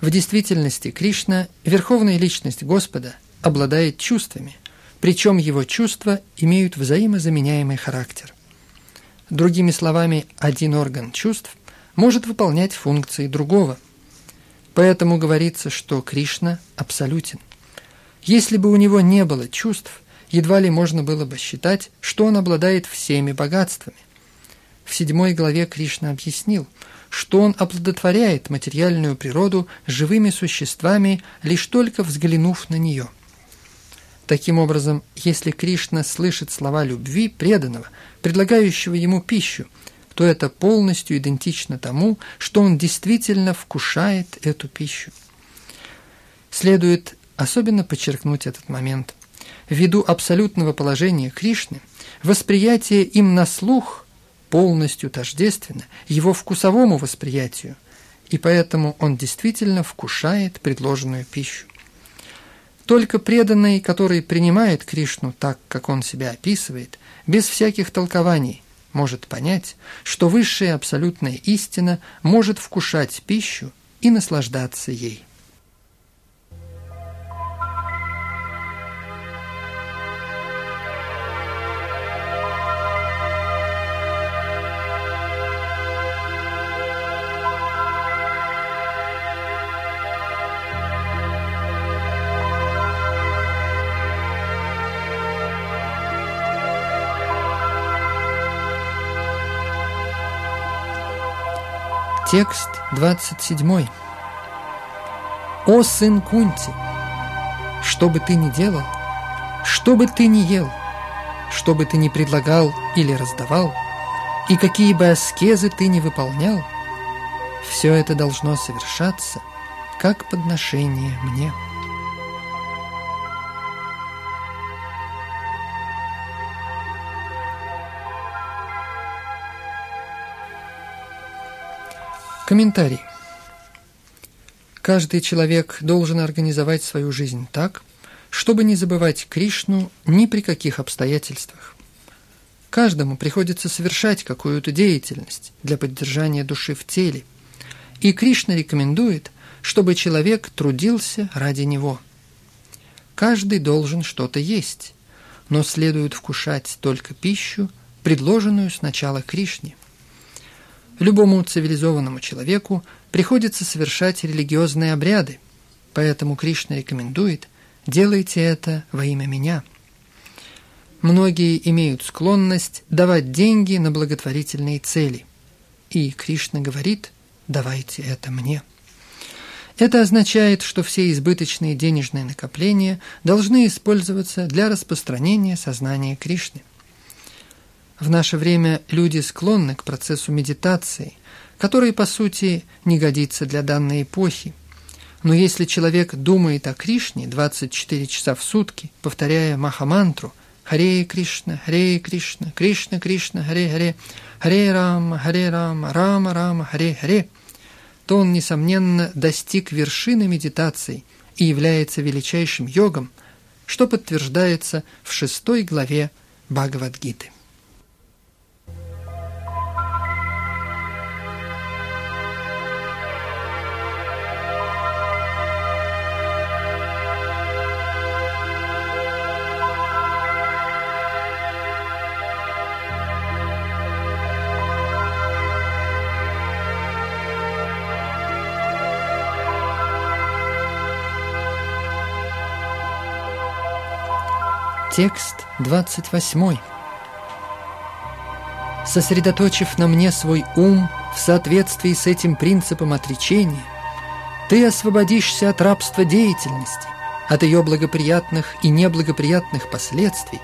В действительности Кришна, верховная личность Господа, обладает чувствами, причем его чувства имеют взаимозаменяемый характер. Другими словами, один орган чувств может выполнять функции другого. Поэтому говорится, что Кришна абсолютен. Если бы у него не было чувств, едва ли можно было бы считать, что он обладает всеми богатствами. В седьмой главе Кришна объяснил, что он оплодотворяет материальную природу живыми существами, лишь только взглянув на нее. Таким образом, если Кришна слышит слова любви преданного, предлагающего ему пищу, то это полностью идентично тому, что он действительно вкушает эту пищу. Следует особенно подчеркнуть этот момент. Ввиду абсолютного положения Кришны, восприятие им на слух полностью тождественно его вкусовому восприятию, и поэтому он действительно вкушает предложенную пищу. Только преданный, который принимает Кришну так, как он себя описывает, без всяких толкований, может понять, что высшая абсолютная истина может вкушать пищу и наслаждаться ей. Текст двадцать седьмой. «О сын Кунти, что бы ты ни делал, что бы ты ни ел, что бы ты ни предлагал или раздавал, и какие бы аскезы ты ни выполнял, все это должно совершаться, как подношение мне». Комментарий. Каждый человек должен организовать свою жизнь так, чтобы не забывать Кришну ни при каких обстоятельствах. Каждому приходится совершать какую-то деятельность для поддержания души в теле, и Кришна рекомендует, чтобы человек трудился ради него. Каждый должен что-то есть, но следует вкушать только пищу, предложенную сначала Кришне. Любому цивилизованному человеку приходится совершать религиозные обряды, поэтому Кришна рекомендует «делайте это во имя меня». Многие имеют склонность давать деньги на благотворительные цели, и Кришна говорит «давайте это мне». Это означает, что все избыточные денежные накопления должны использоваться для распространения сознания Кришны. В наше время люди склонны к процессу медитации, который, по сути, не годится для данной эпохи. Но если человек думает о Кришне двадцать четыре часа в сутки, повторяя махамантру «Харе Кришна, Харе Кришна, Кришна Кришна, Харе Харе, Харе Рама, Харе Рама, Рама Рама, Харе Харе», то он, несомненно, достиг вершины медитации и является величайшим йогом, что подтверждается в шестой главе Бхагавад-гиты. Текст двадцать восьмой. «Сосредоточив на мне свой ум в соответствии с этим принципом отречения, ты освободишься от рабства деятельности, от ее благоприятных и неблагоприятных последствий,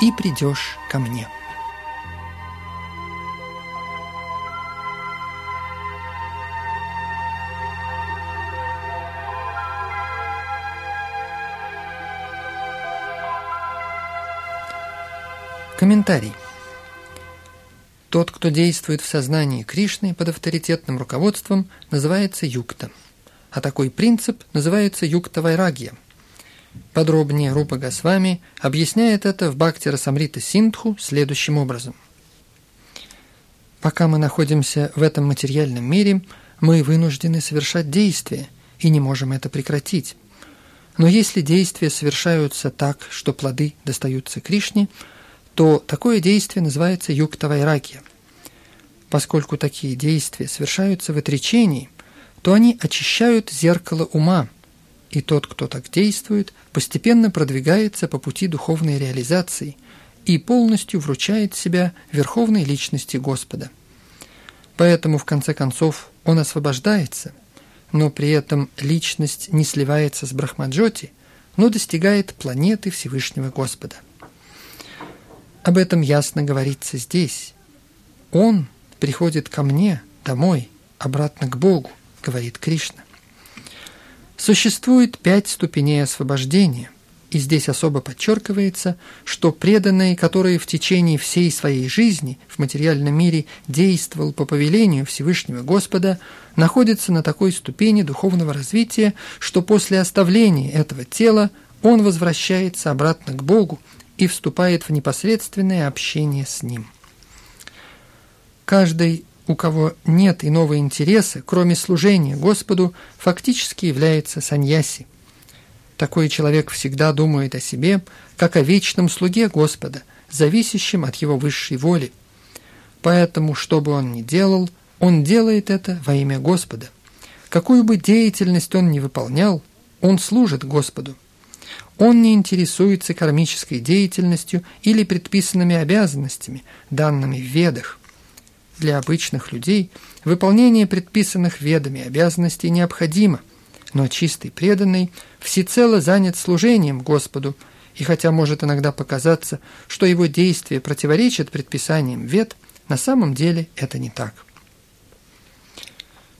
и придешь ко мне». Комментарий. Тот, кто действует в сознании Кришны под авторитетным руководством, называется юкта, а такой принцип называется юкта-вайрагья. Подробнее Рупа Госвами объясняет это в Бхакти-расамрита-синдху следующим образом. Пока мы находимся в этом материальном мире, мы вынуждены совершать действия и не можем это прекратить. Но если действия совершаются так, что плоды достаются Кришне, то такое действие называется юкта-вайрагья. Поскольку такие действия совершаются в отречении, то они очищают зеркало ума, и тот, кто так действует, постепенно продвигается по пути духовной реализации и полностью вручает себя Верховной Личности Господа. Поэтому, в конце концов, он освобождается, но при этом Личность не сливается с Брахмаджоти, но достигает планеты Всевышнего Господа. Об этом ясно говорится здесь. «Он приходит ко мне, домой, обратно к Богу», — говорит Кришна. Существует пять ступеней освобождения, и здесь особо подчеркивается, что преданные, которые в течение всей своей жизни в материальном мире действовал по повелению Всевышнего Господа, находятся на такой ступени духовного развития, что после оставления этого тела он возвращается обратно к Богу и вступает в непосредственное общение с Ним. Каждый, у кого нет иного интереса, кроме служения Господу, фактически является саньяси. Такой человек всегда думает о себе, как о вечном слуге Господа, зависящем от его высшей воли. Поэтому, что бы он ни делал, он делает это во имя Господа. Какую бы деятельность он ни выполнял, он служит Господу. Он не интересуется кармической деятельностью или предписанными обязанностями, данными в ведах. Для обычных людей выполнение предписанных ведами обязанностей необходимо, но чистый преданный всецело занят служением Господу, и хотя может иногда показаться, что его действия противоречат предписаниям вед, на самом деле это не так.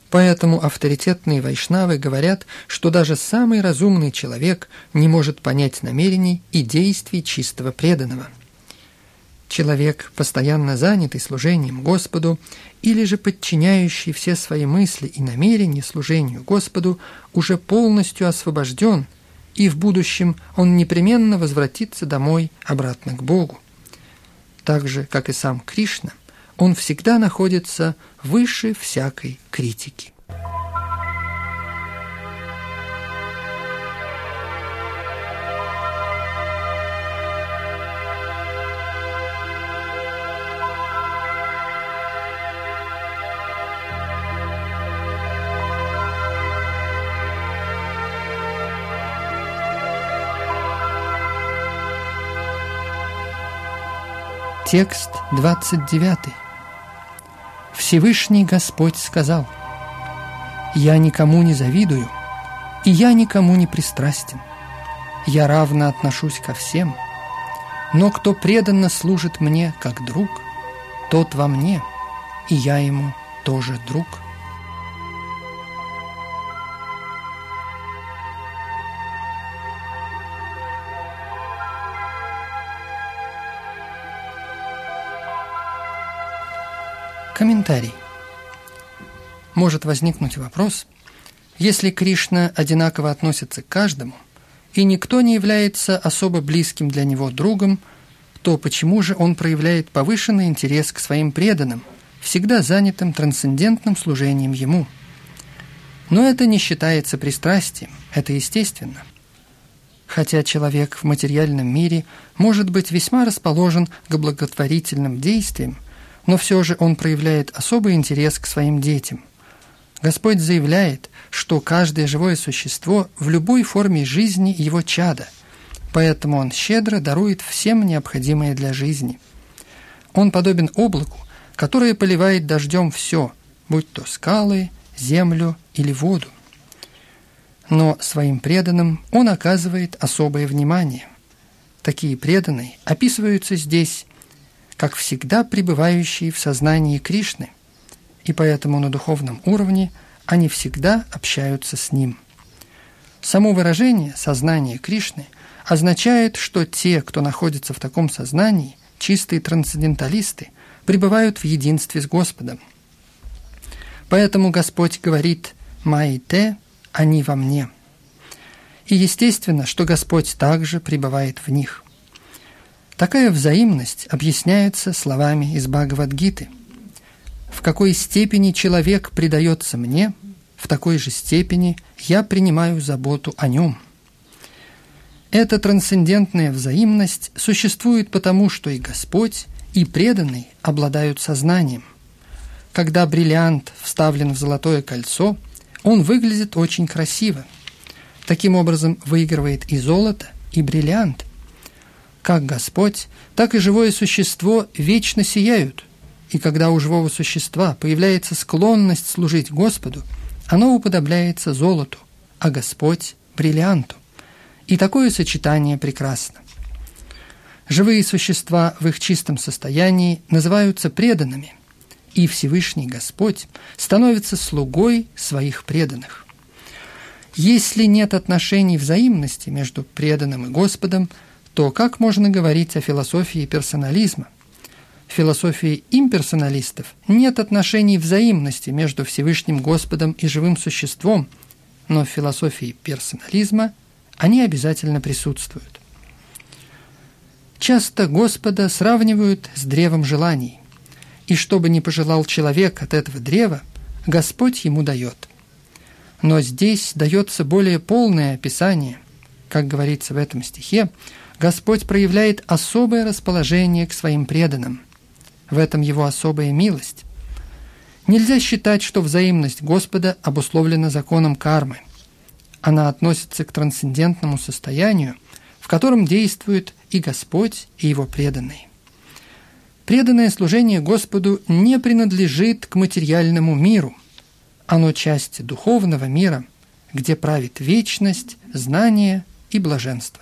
Поэтому авторитетные вайшнавы говорят, что даже самый разумный человек не может понять намерений и действий чистого преданного. Человек, постоянно занятый служением Господу, или же подчиняющий все свои мысли и намерения служению Господу, уже полностью освобожден, и в будущем он непременно возвратится домой, обратно к Богу. Так же, как и сам Кришна, он всегда находится выше всякой критики. Текст двадцать девятый. Всевышний Господь сказал: «Я никому не завидую, и я никому не пристрастен. Я равно отношусь ко всем, но кто преданно служит мне как друг, тот во мне, и я ему тоже друг». Комментарий. Может возникнуть вопрос: если Кришна одинаково относится к каждому, и никто не является особо близким для него другом, то почему же он проявляет повышенный интерес к своим преданным, всегда занятым трансцендентным служением ему? Но это не считается пристрастием, это естественно. Хотя человек в материальном мире может быть весьма расположен к благотворительным действиям, но все же он проявляет особый интерес к своим детям. Господь заявляет, что каждое живое существо в любой форме жизни его чадо, поэтому он щедро дарует всем необходимое для жизни. Он подобен облаку, которое поливает дождем все, будь то скалы, землю или воду. Но своим преданным он оказывает особое внимание. Такие преданные описываются здесь как всегда пребывающие в сознании Кришны, и поэтому на духовном уровне они всегда общаются с Ним. Само выражение «сознание Кришны» означает, что те, кто находится в таком сознании, чистые трансценденталисты, пребывают в единстве с Господом. Поэтому Господь говорит «Маи те, они во мне». И естественно, что Господь также пребывает в них. Такая взаимность объясняется словами из Бхагавад-гиты. «В какой степени человек предается мне, в такой же степени я принимаю заботу о нем». Эта трансцендентная взаимность существует потому, что и Господь, и преданный обладают сознанием. Когда бриллиант вставлен в золотое кольцо, он выглядит очень красиво. Таким образом выигрывает и золото, и бриллиант. Как Господь, так и живое существо вечно сияют, и когда у живого существа появляется склонность служить Господу, оно уподобляется золоту, а Господь – бриллианту. И такое сочетание прекрасно. Живые существа в их чистом состоянии называются преданными, и Всевышний Господь становится слугой своих преданных. Если нет отношений взаимности между преданным и Господом, то как можно говорить о философии персонализма? В философии имперсоналистов нет отношений взаимности между Всевышним Господом и живым существом, но в философии персонализма они обязательно присутствуют. Часто Господа сравнивают с древом желаний, и что бы ни пожелал человек от этого древа, Господь ему дает. Но здесь дается более полное описание. Как говорится в этом стихе, Господь проявляет особое расположение к своим преданным. В этом его особая милость. Нельзя считать, что взаимность Господа обусловлена законом кармы. Она относится к трансцендентному состоянию, в котором действует и Господь, и его преданный. Преданное служение Господу не принадлежит к материальному миру. Оно часть духовного мира, где правит вечность, знание и блаженство.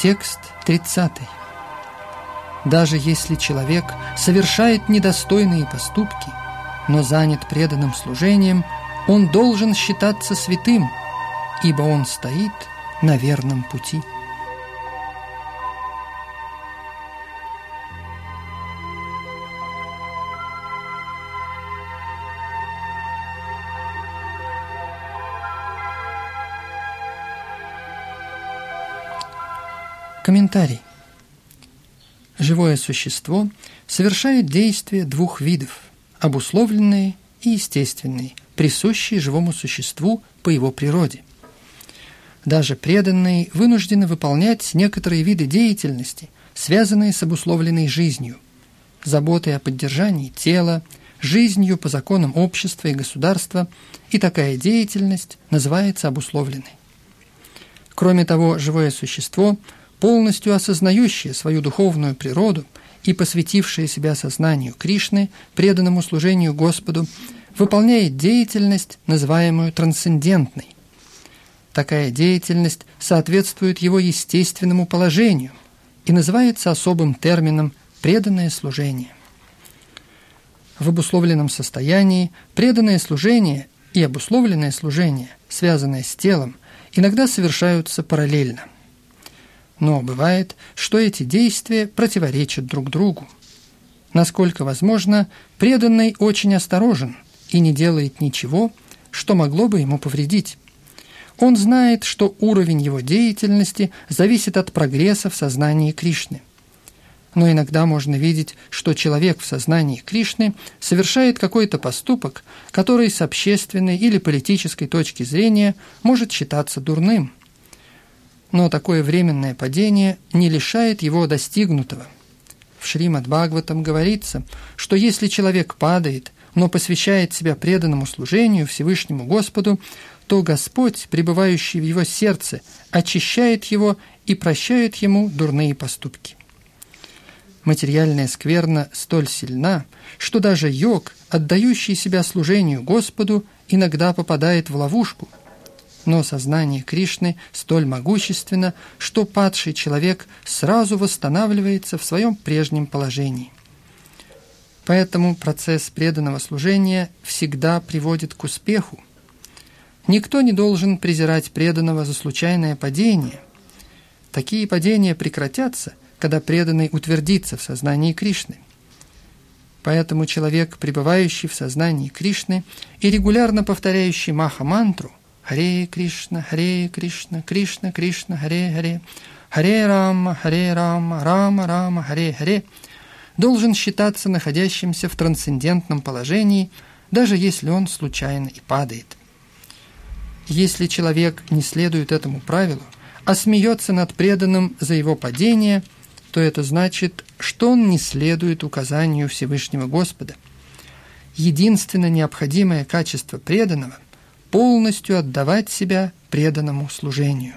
Текст тридцатый. Даже если человек совершает недостойные поступки, но занят преданным служением, он должен считаться святым, ибо он стоит на верном пути. Комментарий. Живое существо совершает действия двух видов – обусловленные и естественные, присущие живому существу по его природе. Даже преданные вынуждены выполнять некоторые виды деятельности, связанные с обусловленной жизнью, заботой о поддержании тела, жизнью по законам общества и государства, и такая деятельность называется обусловленной. Кроме того, живое существо – полностью осознающее свою духовную природу и посвятившее себя сознанию Кришны, преданному служению Господу, выполняет деятельность, называемую трансцендентной. Такая деятельность соответствует его естественному положению и называется особым термином «преданное служение». В обусловленном состоянии преданное служение и обусловленное служение, связанное с телом, иногда совершаются параллельно. Но бывает, что эти действия противоречат друг другу. Насколько возможно, преданный очень осторожен и не делает ничего, что могло бы ему повредить. Он знает, что уровень его деятельности зависит от прогресса в сознании Кришны. Но иногда можно видеть, что человек в сознании Кришны совершает какой-то поступок, который с общественной или политической точки зрения может считаться дурным. Но такое временное падение не лишает его достигнутого. В Шримад-Бхагаватам говорится, что если человек падает, но посвящает себя преданному служению Всевышнему Господу, то Господь, пребывающий в его сердце, очищает его и прощает ему дурные поступки. Материальная скверна столь сильна, что даже йог, отдающий себя служению Господу, иногда попадает в ловушку. Но сознание Кришны столь могущественно, что падший человек сразу восстанавливается в своем прежнем положении. Поэтому процесс преданного служения всегда приводит к успеху. Никто не должен презирать преданного за случайное падение. Такие падения прекратятся, когда преданный утвердится в сознании Кришны. Поэтому человек, пребывающий в сознании Кришны и регулярно повторяющий маха-мантру «Харе Кришна, Харе Кришна, Кришна, Кришна, Харе Харе, Харе Рама, Харе Рама, Рама Рама, Харе Харе», должен считаться находящимся в трансцендентном положении, даже если он случайно и падает. Если человек не следует этому правилу, а смеется над преданным за его падение, то это значит, что он не следует указанию Всевышнего Господа. Единственное необходимое качество преданного – полностью отдавать себя преданному служению.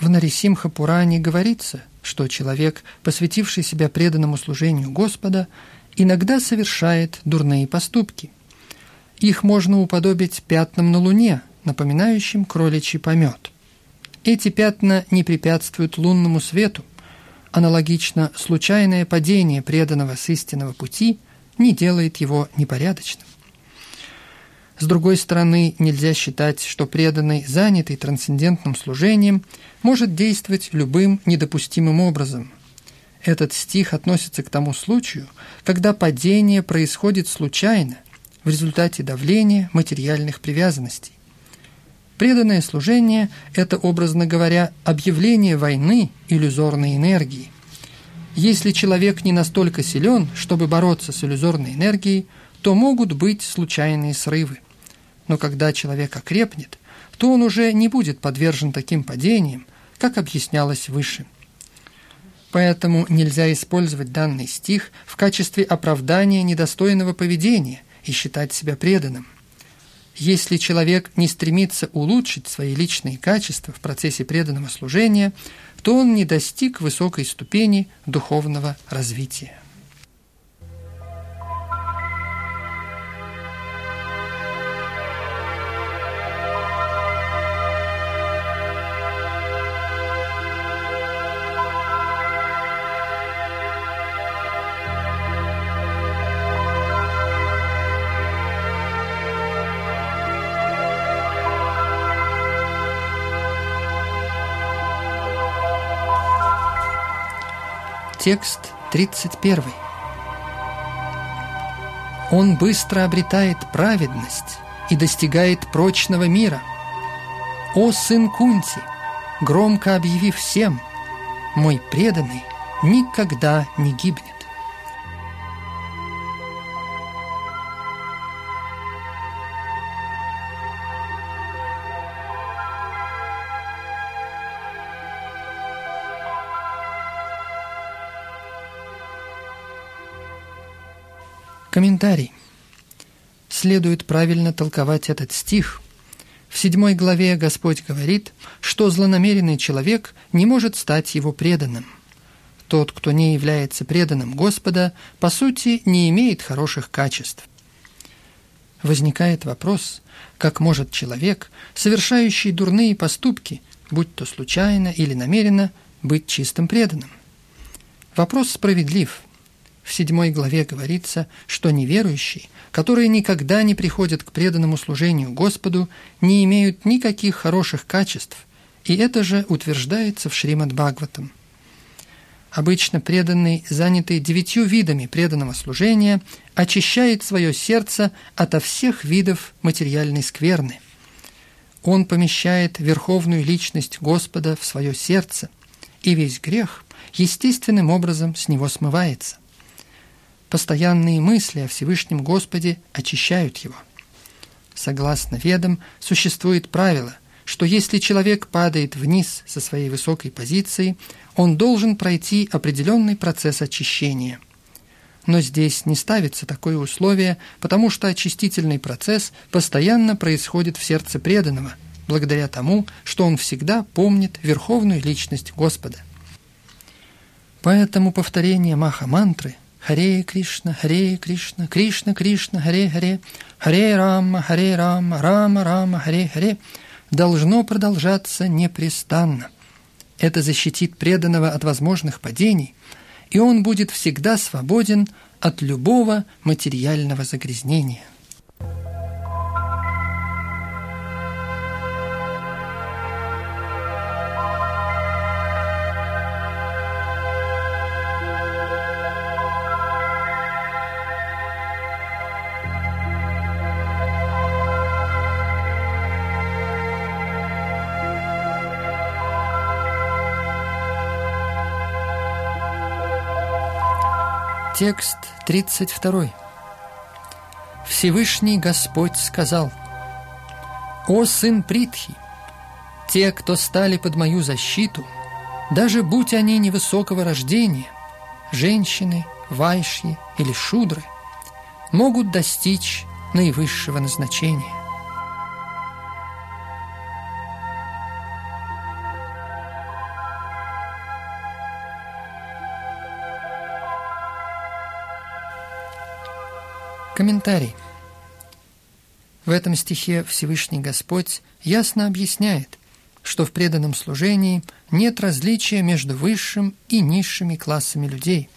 В Нарисимха-Пуране говорится, что человек, посвятивший себя преданному служению Господа, иногда совершает дурные поступки. Их можно уподобить пятнам на луне, напоминающим кроличий помет. Эти пятна не препятствуют лунному свету. Аналогично, случайное падение преданного с истинного пути не делает его непорядочным. С другой стороны, нельзя считать, что преданный, занятый трансцендентным служением, может действовать любым недопустимым образом. Этот стих относится к тому случаю, когда падение происходит случайно, в результате давления материальных привязанностей. Преданное служение – это, образно говоря, объявление войны иллюзорной энергии. Если человек не настолько силен, чтобы бороться с иллюзорной энергией, то могут быть случайные срывы. Но когда человек окрепнет, то он уже не будет подвержен таким падениям, как объяснялось выше. Поэтому нельзя использовать данный стих в качестве оправдания недостойного поведения и считать себя преданным. Если человек не стремится улучшить свои личные качества в процессе преданного служения, то он не достиг высокой ступени духовного развития. Текст тридцать первый. Он быстро обретает праведность и достигает прочного мира. О, сын Кунти, громко объяви всем, мой преданный никогда не гибнет. Комментарий. Следует правильно толковать этот стих. В седьмой главе Господь говорит, что злонамеренный человек не может стать его преданным. Тот, кто не является преданным Господа, по сути, не имеет хороших качеств. Возникает вопрос, как может человек, совершающий дурные поступки, будь то случайно или намеренно, быть чистым преданным? Вопрос справедлив. В седьмой главе говорится, что неверующие, которые никогда не приходят к преданному служению Господу, не имеют никаких хороших качеств, и это же утверждается в Шримад-Бхагаватам. Обычно преданный, занятый девятью видами преданного служения, очищает свое сердце ото всех видов материальной скверны. Он помещает верховную личность Господа в свое сердце, и весь грех естественным образом с него смывается. Постоянные мысли о Всевышнем Господе очищают его. Согласно ведам, существует правило, что если человек падает вниз со своей высокой позиции, он должен пройти определенный процесс очищения. но здесь не ставится такое условие, потому что очистительный процесс постоянно происходит в сердце преданного, благодаря тому, что он всегда помнит Верховную Личность Господа. Поэтому повторение Маха-мантры «Харе Кришна, Харе Кришна, Кришна Кришна, Харе Харе, Харе Рама, Харе Рама, Рама Рама, Харе Харе» должно продолжаться непрестанно. Это защитит преданного от возможных падений, и он будет всегда свободен от любого материального загрязнения. Текст тридцать два. Всевышний Господь сказал: «О сын Притхи, те, кто стали под мою защиту, даже будь они невысокого рождения, женщины, вайшьи или шудры, могут достичь наивысшего назначения». Комментарий. В этом стихе Всевышний Господь ясно объясняет, что в преданном служении нет различия между высшим и низшими классами людей.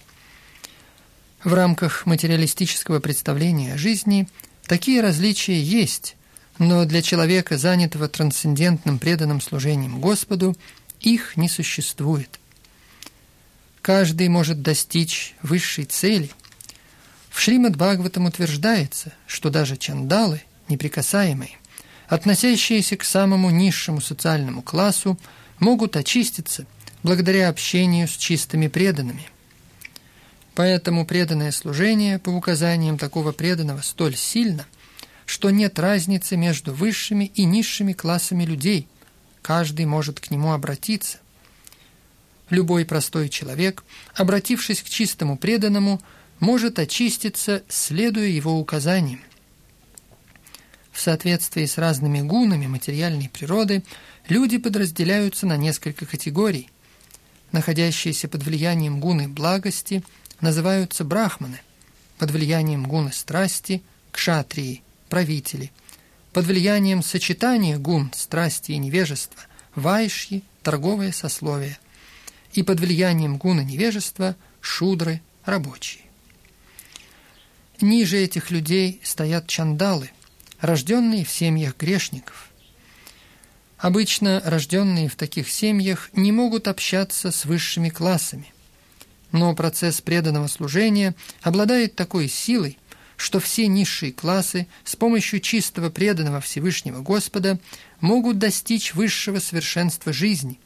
В рамках материалистического представления о жизни такие различия есть, но для человека, занятого трансцендентным преданным служением Господу, их не существует. Каждый может достичь высшей цели. В Шримад-Бхагаватам утверждается, что даже чандалы, неприкасаемые, относящиеся к самому низшему социальному классу, могут очиститься благодаря общению с чистыми преданными. Поэтому преданное служение по указаниям такого преданного столь сильно, что нет разницы между высшими и низшими классами людей, каждый может к нему обратиться. Любой простой человек, обратившись к чистому преданному, может очиститься, следуя его указаниям. В соответствии с разными гунами материальной природы люди подразделяются на несколько категорий. Находящиеся под влиянием гуны благости называются брахманы, под влиянием гуны страсти – кшатрии, правители, под влиянием сочетания гун страсти и невежества – вайшьи, торговое сословие, и под влиянием гуны невежества – шудры, рабочие. Ниже этих людей стоят чандалы, рожденные в семьях грешников. Обычно рожденные в таких семьях не могут общаться с высшими классами. Но процесс преданного служения обладает такой силой, что все низшие классы с помощью чистого преданного Всевышнего Господа могут достичь высшего совершенства жизни.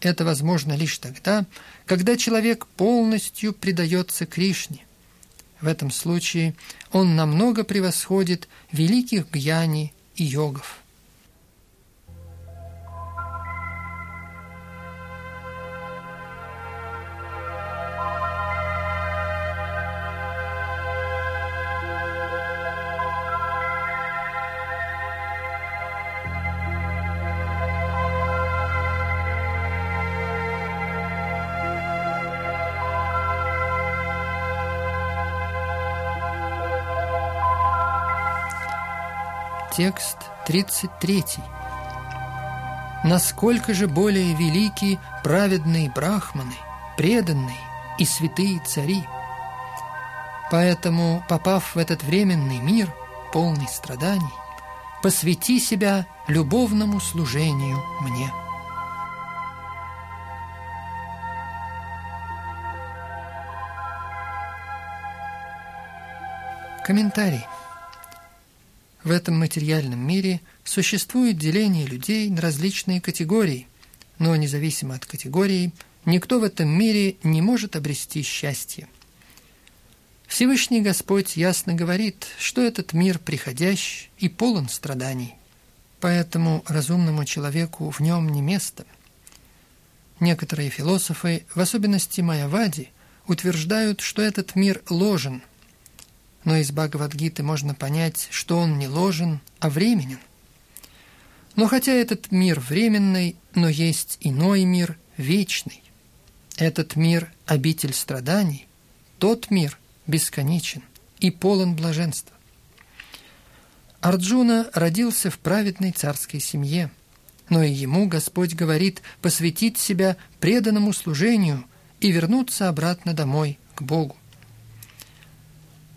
Это возможно лишь тогда, когда человек полностью предается Кришне. В этом случае он намного превосходит великих гьяни и йогов. Текст тридцать три. Насколько же более велики праведные брахманы, преданные и святые цари. Поэтому, попав в этот временный мир, полный страданий, посвяти себя любовному служению мне. Комментарий. В этом материальном мире существует деление людей на различные категории, но независимо от категории, никто в этом мире не может обрести счастье. Всевышний Господь ясно говорит, что этот мир приходящ и полон страданий, поэтому разумному человеку в нем не место. Некоторые философы, в особенности майавади, утверждают, что этот мир ложен. Но из Бхагавад-гиты можно понять, что он не ложен, а временен. Но хотя этот мир временный, но есть иной мир вечный. Этот мир – обитель страданий, тот мир бесконечен и полон блаженства. Арджуна родился в праведной царской семье, но и ему Господь говорит посвятить себя преданному служению и вернуться обратно домой к Богу.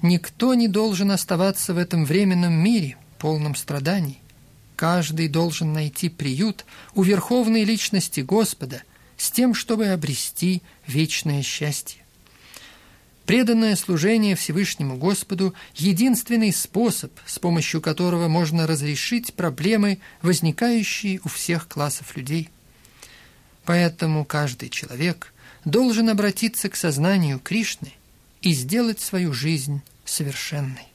Никто не должен оставаться в этом временном мире, полном страданий. Каждый должен найти приют у Верховной Личности Господа с тем, чтобы обрести вечное счастье. Преданное служение Всевышнему Господу – единственный способ, с помощью которого можно разрешить проблемы, возникающие у всех классов людей. Поэтому каждый человек должен обратиться к сознанию Кришны и сделать свою жизнь совершенной.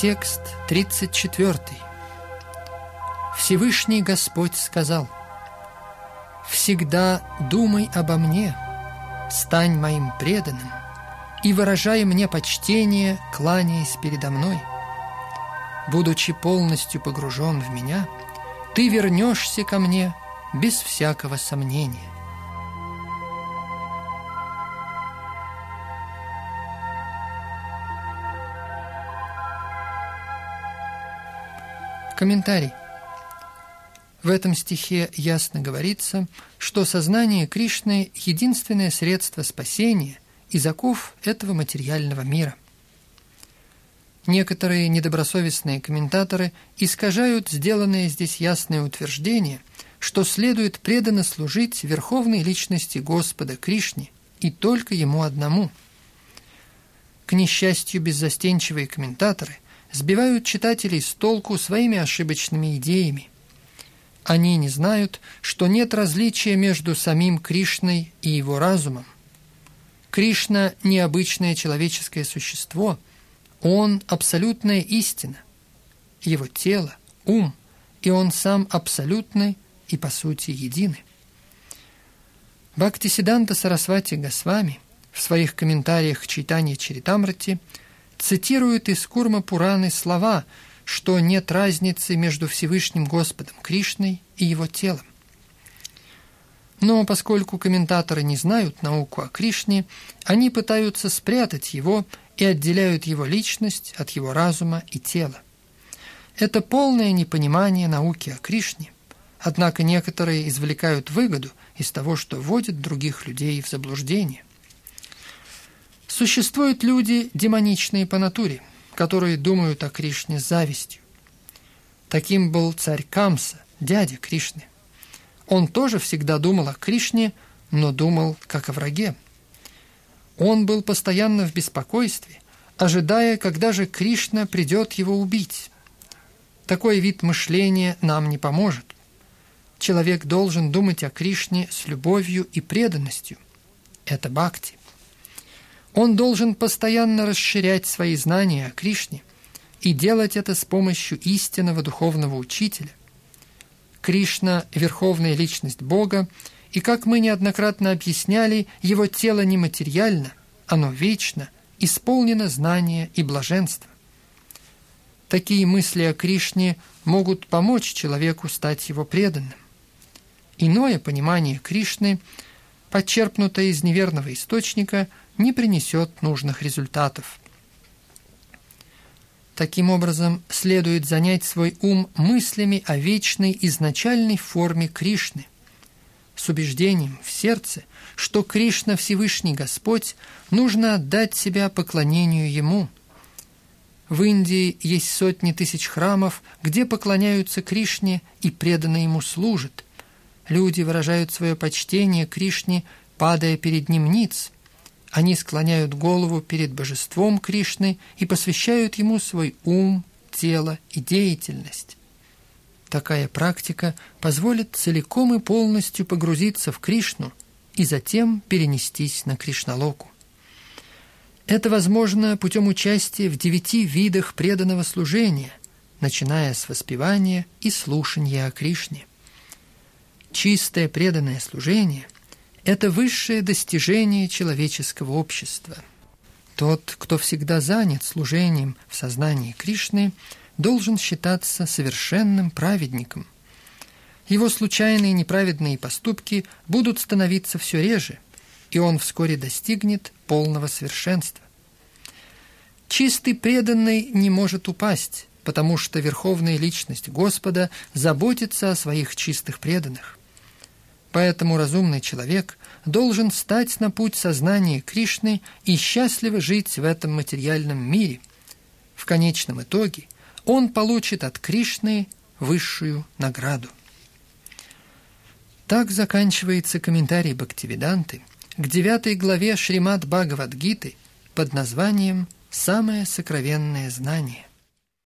Текст тридцать четвёртый. Всевышний Господь сказал: «Всегда думай обо мне, стань моим преданным и выражай мне почтение, кланяясь передо мной. Будучи полностью погружен в меня, ты вернешься ко мне без всякого сомнения». Комментарий. В этом стихе ясно говорится, что сознание Кришны – единственное средство спасения из оков этого материального мира. Некоторые недобросовестные комментаторы искажают сделанное здесь ясное утверждение, что следует преданно служить Верховной Личности Господа Кришне и только Ему одному. К несчастью, беззастенчивые комментаторы – сбивают читателей с толку своими ошибочными идеями. Они не знают, что нет различия между самим Кришной и его разумом. Кришна – необычное человеческое существо, он – абсолютная истина, его тело, ум, и он сам абсолютный и, по сути, единый. Бхактисиданта Сарасвати Госвами в своих комментариях к Чайтанья Чаритамрите цитирует из Курма Пураны слова, что нет разницы между Всевышним Господом Кришной и его телом. Но поскольку комментаторы не знают науку о Кришне, они пытаются спрятать его и отделяют его личность от его разума и тела. Это полное непонимание науки о Кришне, однако некоторые извлекают выгоду из того, что вводит других людей в заблуждение. Существуют люди, демоничные по натуре, которые думают о Кришне с завистью. Таким был царь Камса, дядя Кришны. Он тоже всегда думал о Кришне, но думал как о враге. Он был постоянно в беспокойстве, ожидая, когда же Кришна придет его убить. Такой вид мышления нам не поможет. Человек должен думать о Кришне с любовью и преданностью. Это бхакти. Он должен постоянно расширять свои знания о Кришне и делать это с помощью истинного духовного учителя. Кришна – верховная личность Бога, и, как мы неоднократно объясняли, его тело нематериально, оно вечно, исполнено знания и блаженства. Такие мысли о Кришне могут помочь человеку стать его преданным. Иное понимание Кришны, подчерпнутое из неверного источника, не принесет нужных результатов. Таким образом, следует занять свой ум мыслями о вечной изначальной форме Кришны, с убеждением в сердце, что Кришна Всевышний Господь, нужно отдать себя поклонению Ему. В Индии есть сотни тысяч храмов, где поклоняются Кришне и преданно Ему служат. Люди выражают свое почтение Кришне, падая перед Ним ниц. Они склоняют голову перед божеством Кришны и посвящают ему свой ум, тело и деятельность. Такая практика позволит целиком и полностью погрузиться в Кришну и затем перенестись на Кришналоку. Это возможно путем участия в девяти видах преданного служения, начиная с воспевания и слушания о Кришне. Чистое преданное служение – это высшее достижение человеческого общества. Тот, кто всегда занят служением в сознании Кришны, должен считаться совершенным праведником. Его случайные неправедные поступки будут становиться все реже, и он вскоре достигнет полного совершенства. Чистый преданный не может упасть, потому что Верховная Личность Господа заботится о своих чистых преданных. Поэтому разумный человек должен встать на путь сознания Кришны и счастливо жить в этом материальном мире. В конечном итоге он получит от Кришны высшую награду. Так заканчивается комментарий Бхактивиданты к девятой главе Шримад-Бхагавад-гиты под названием «Самое сокровенное знание».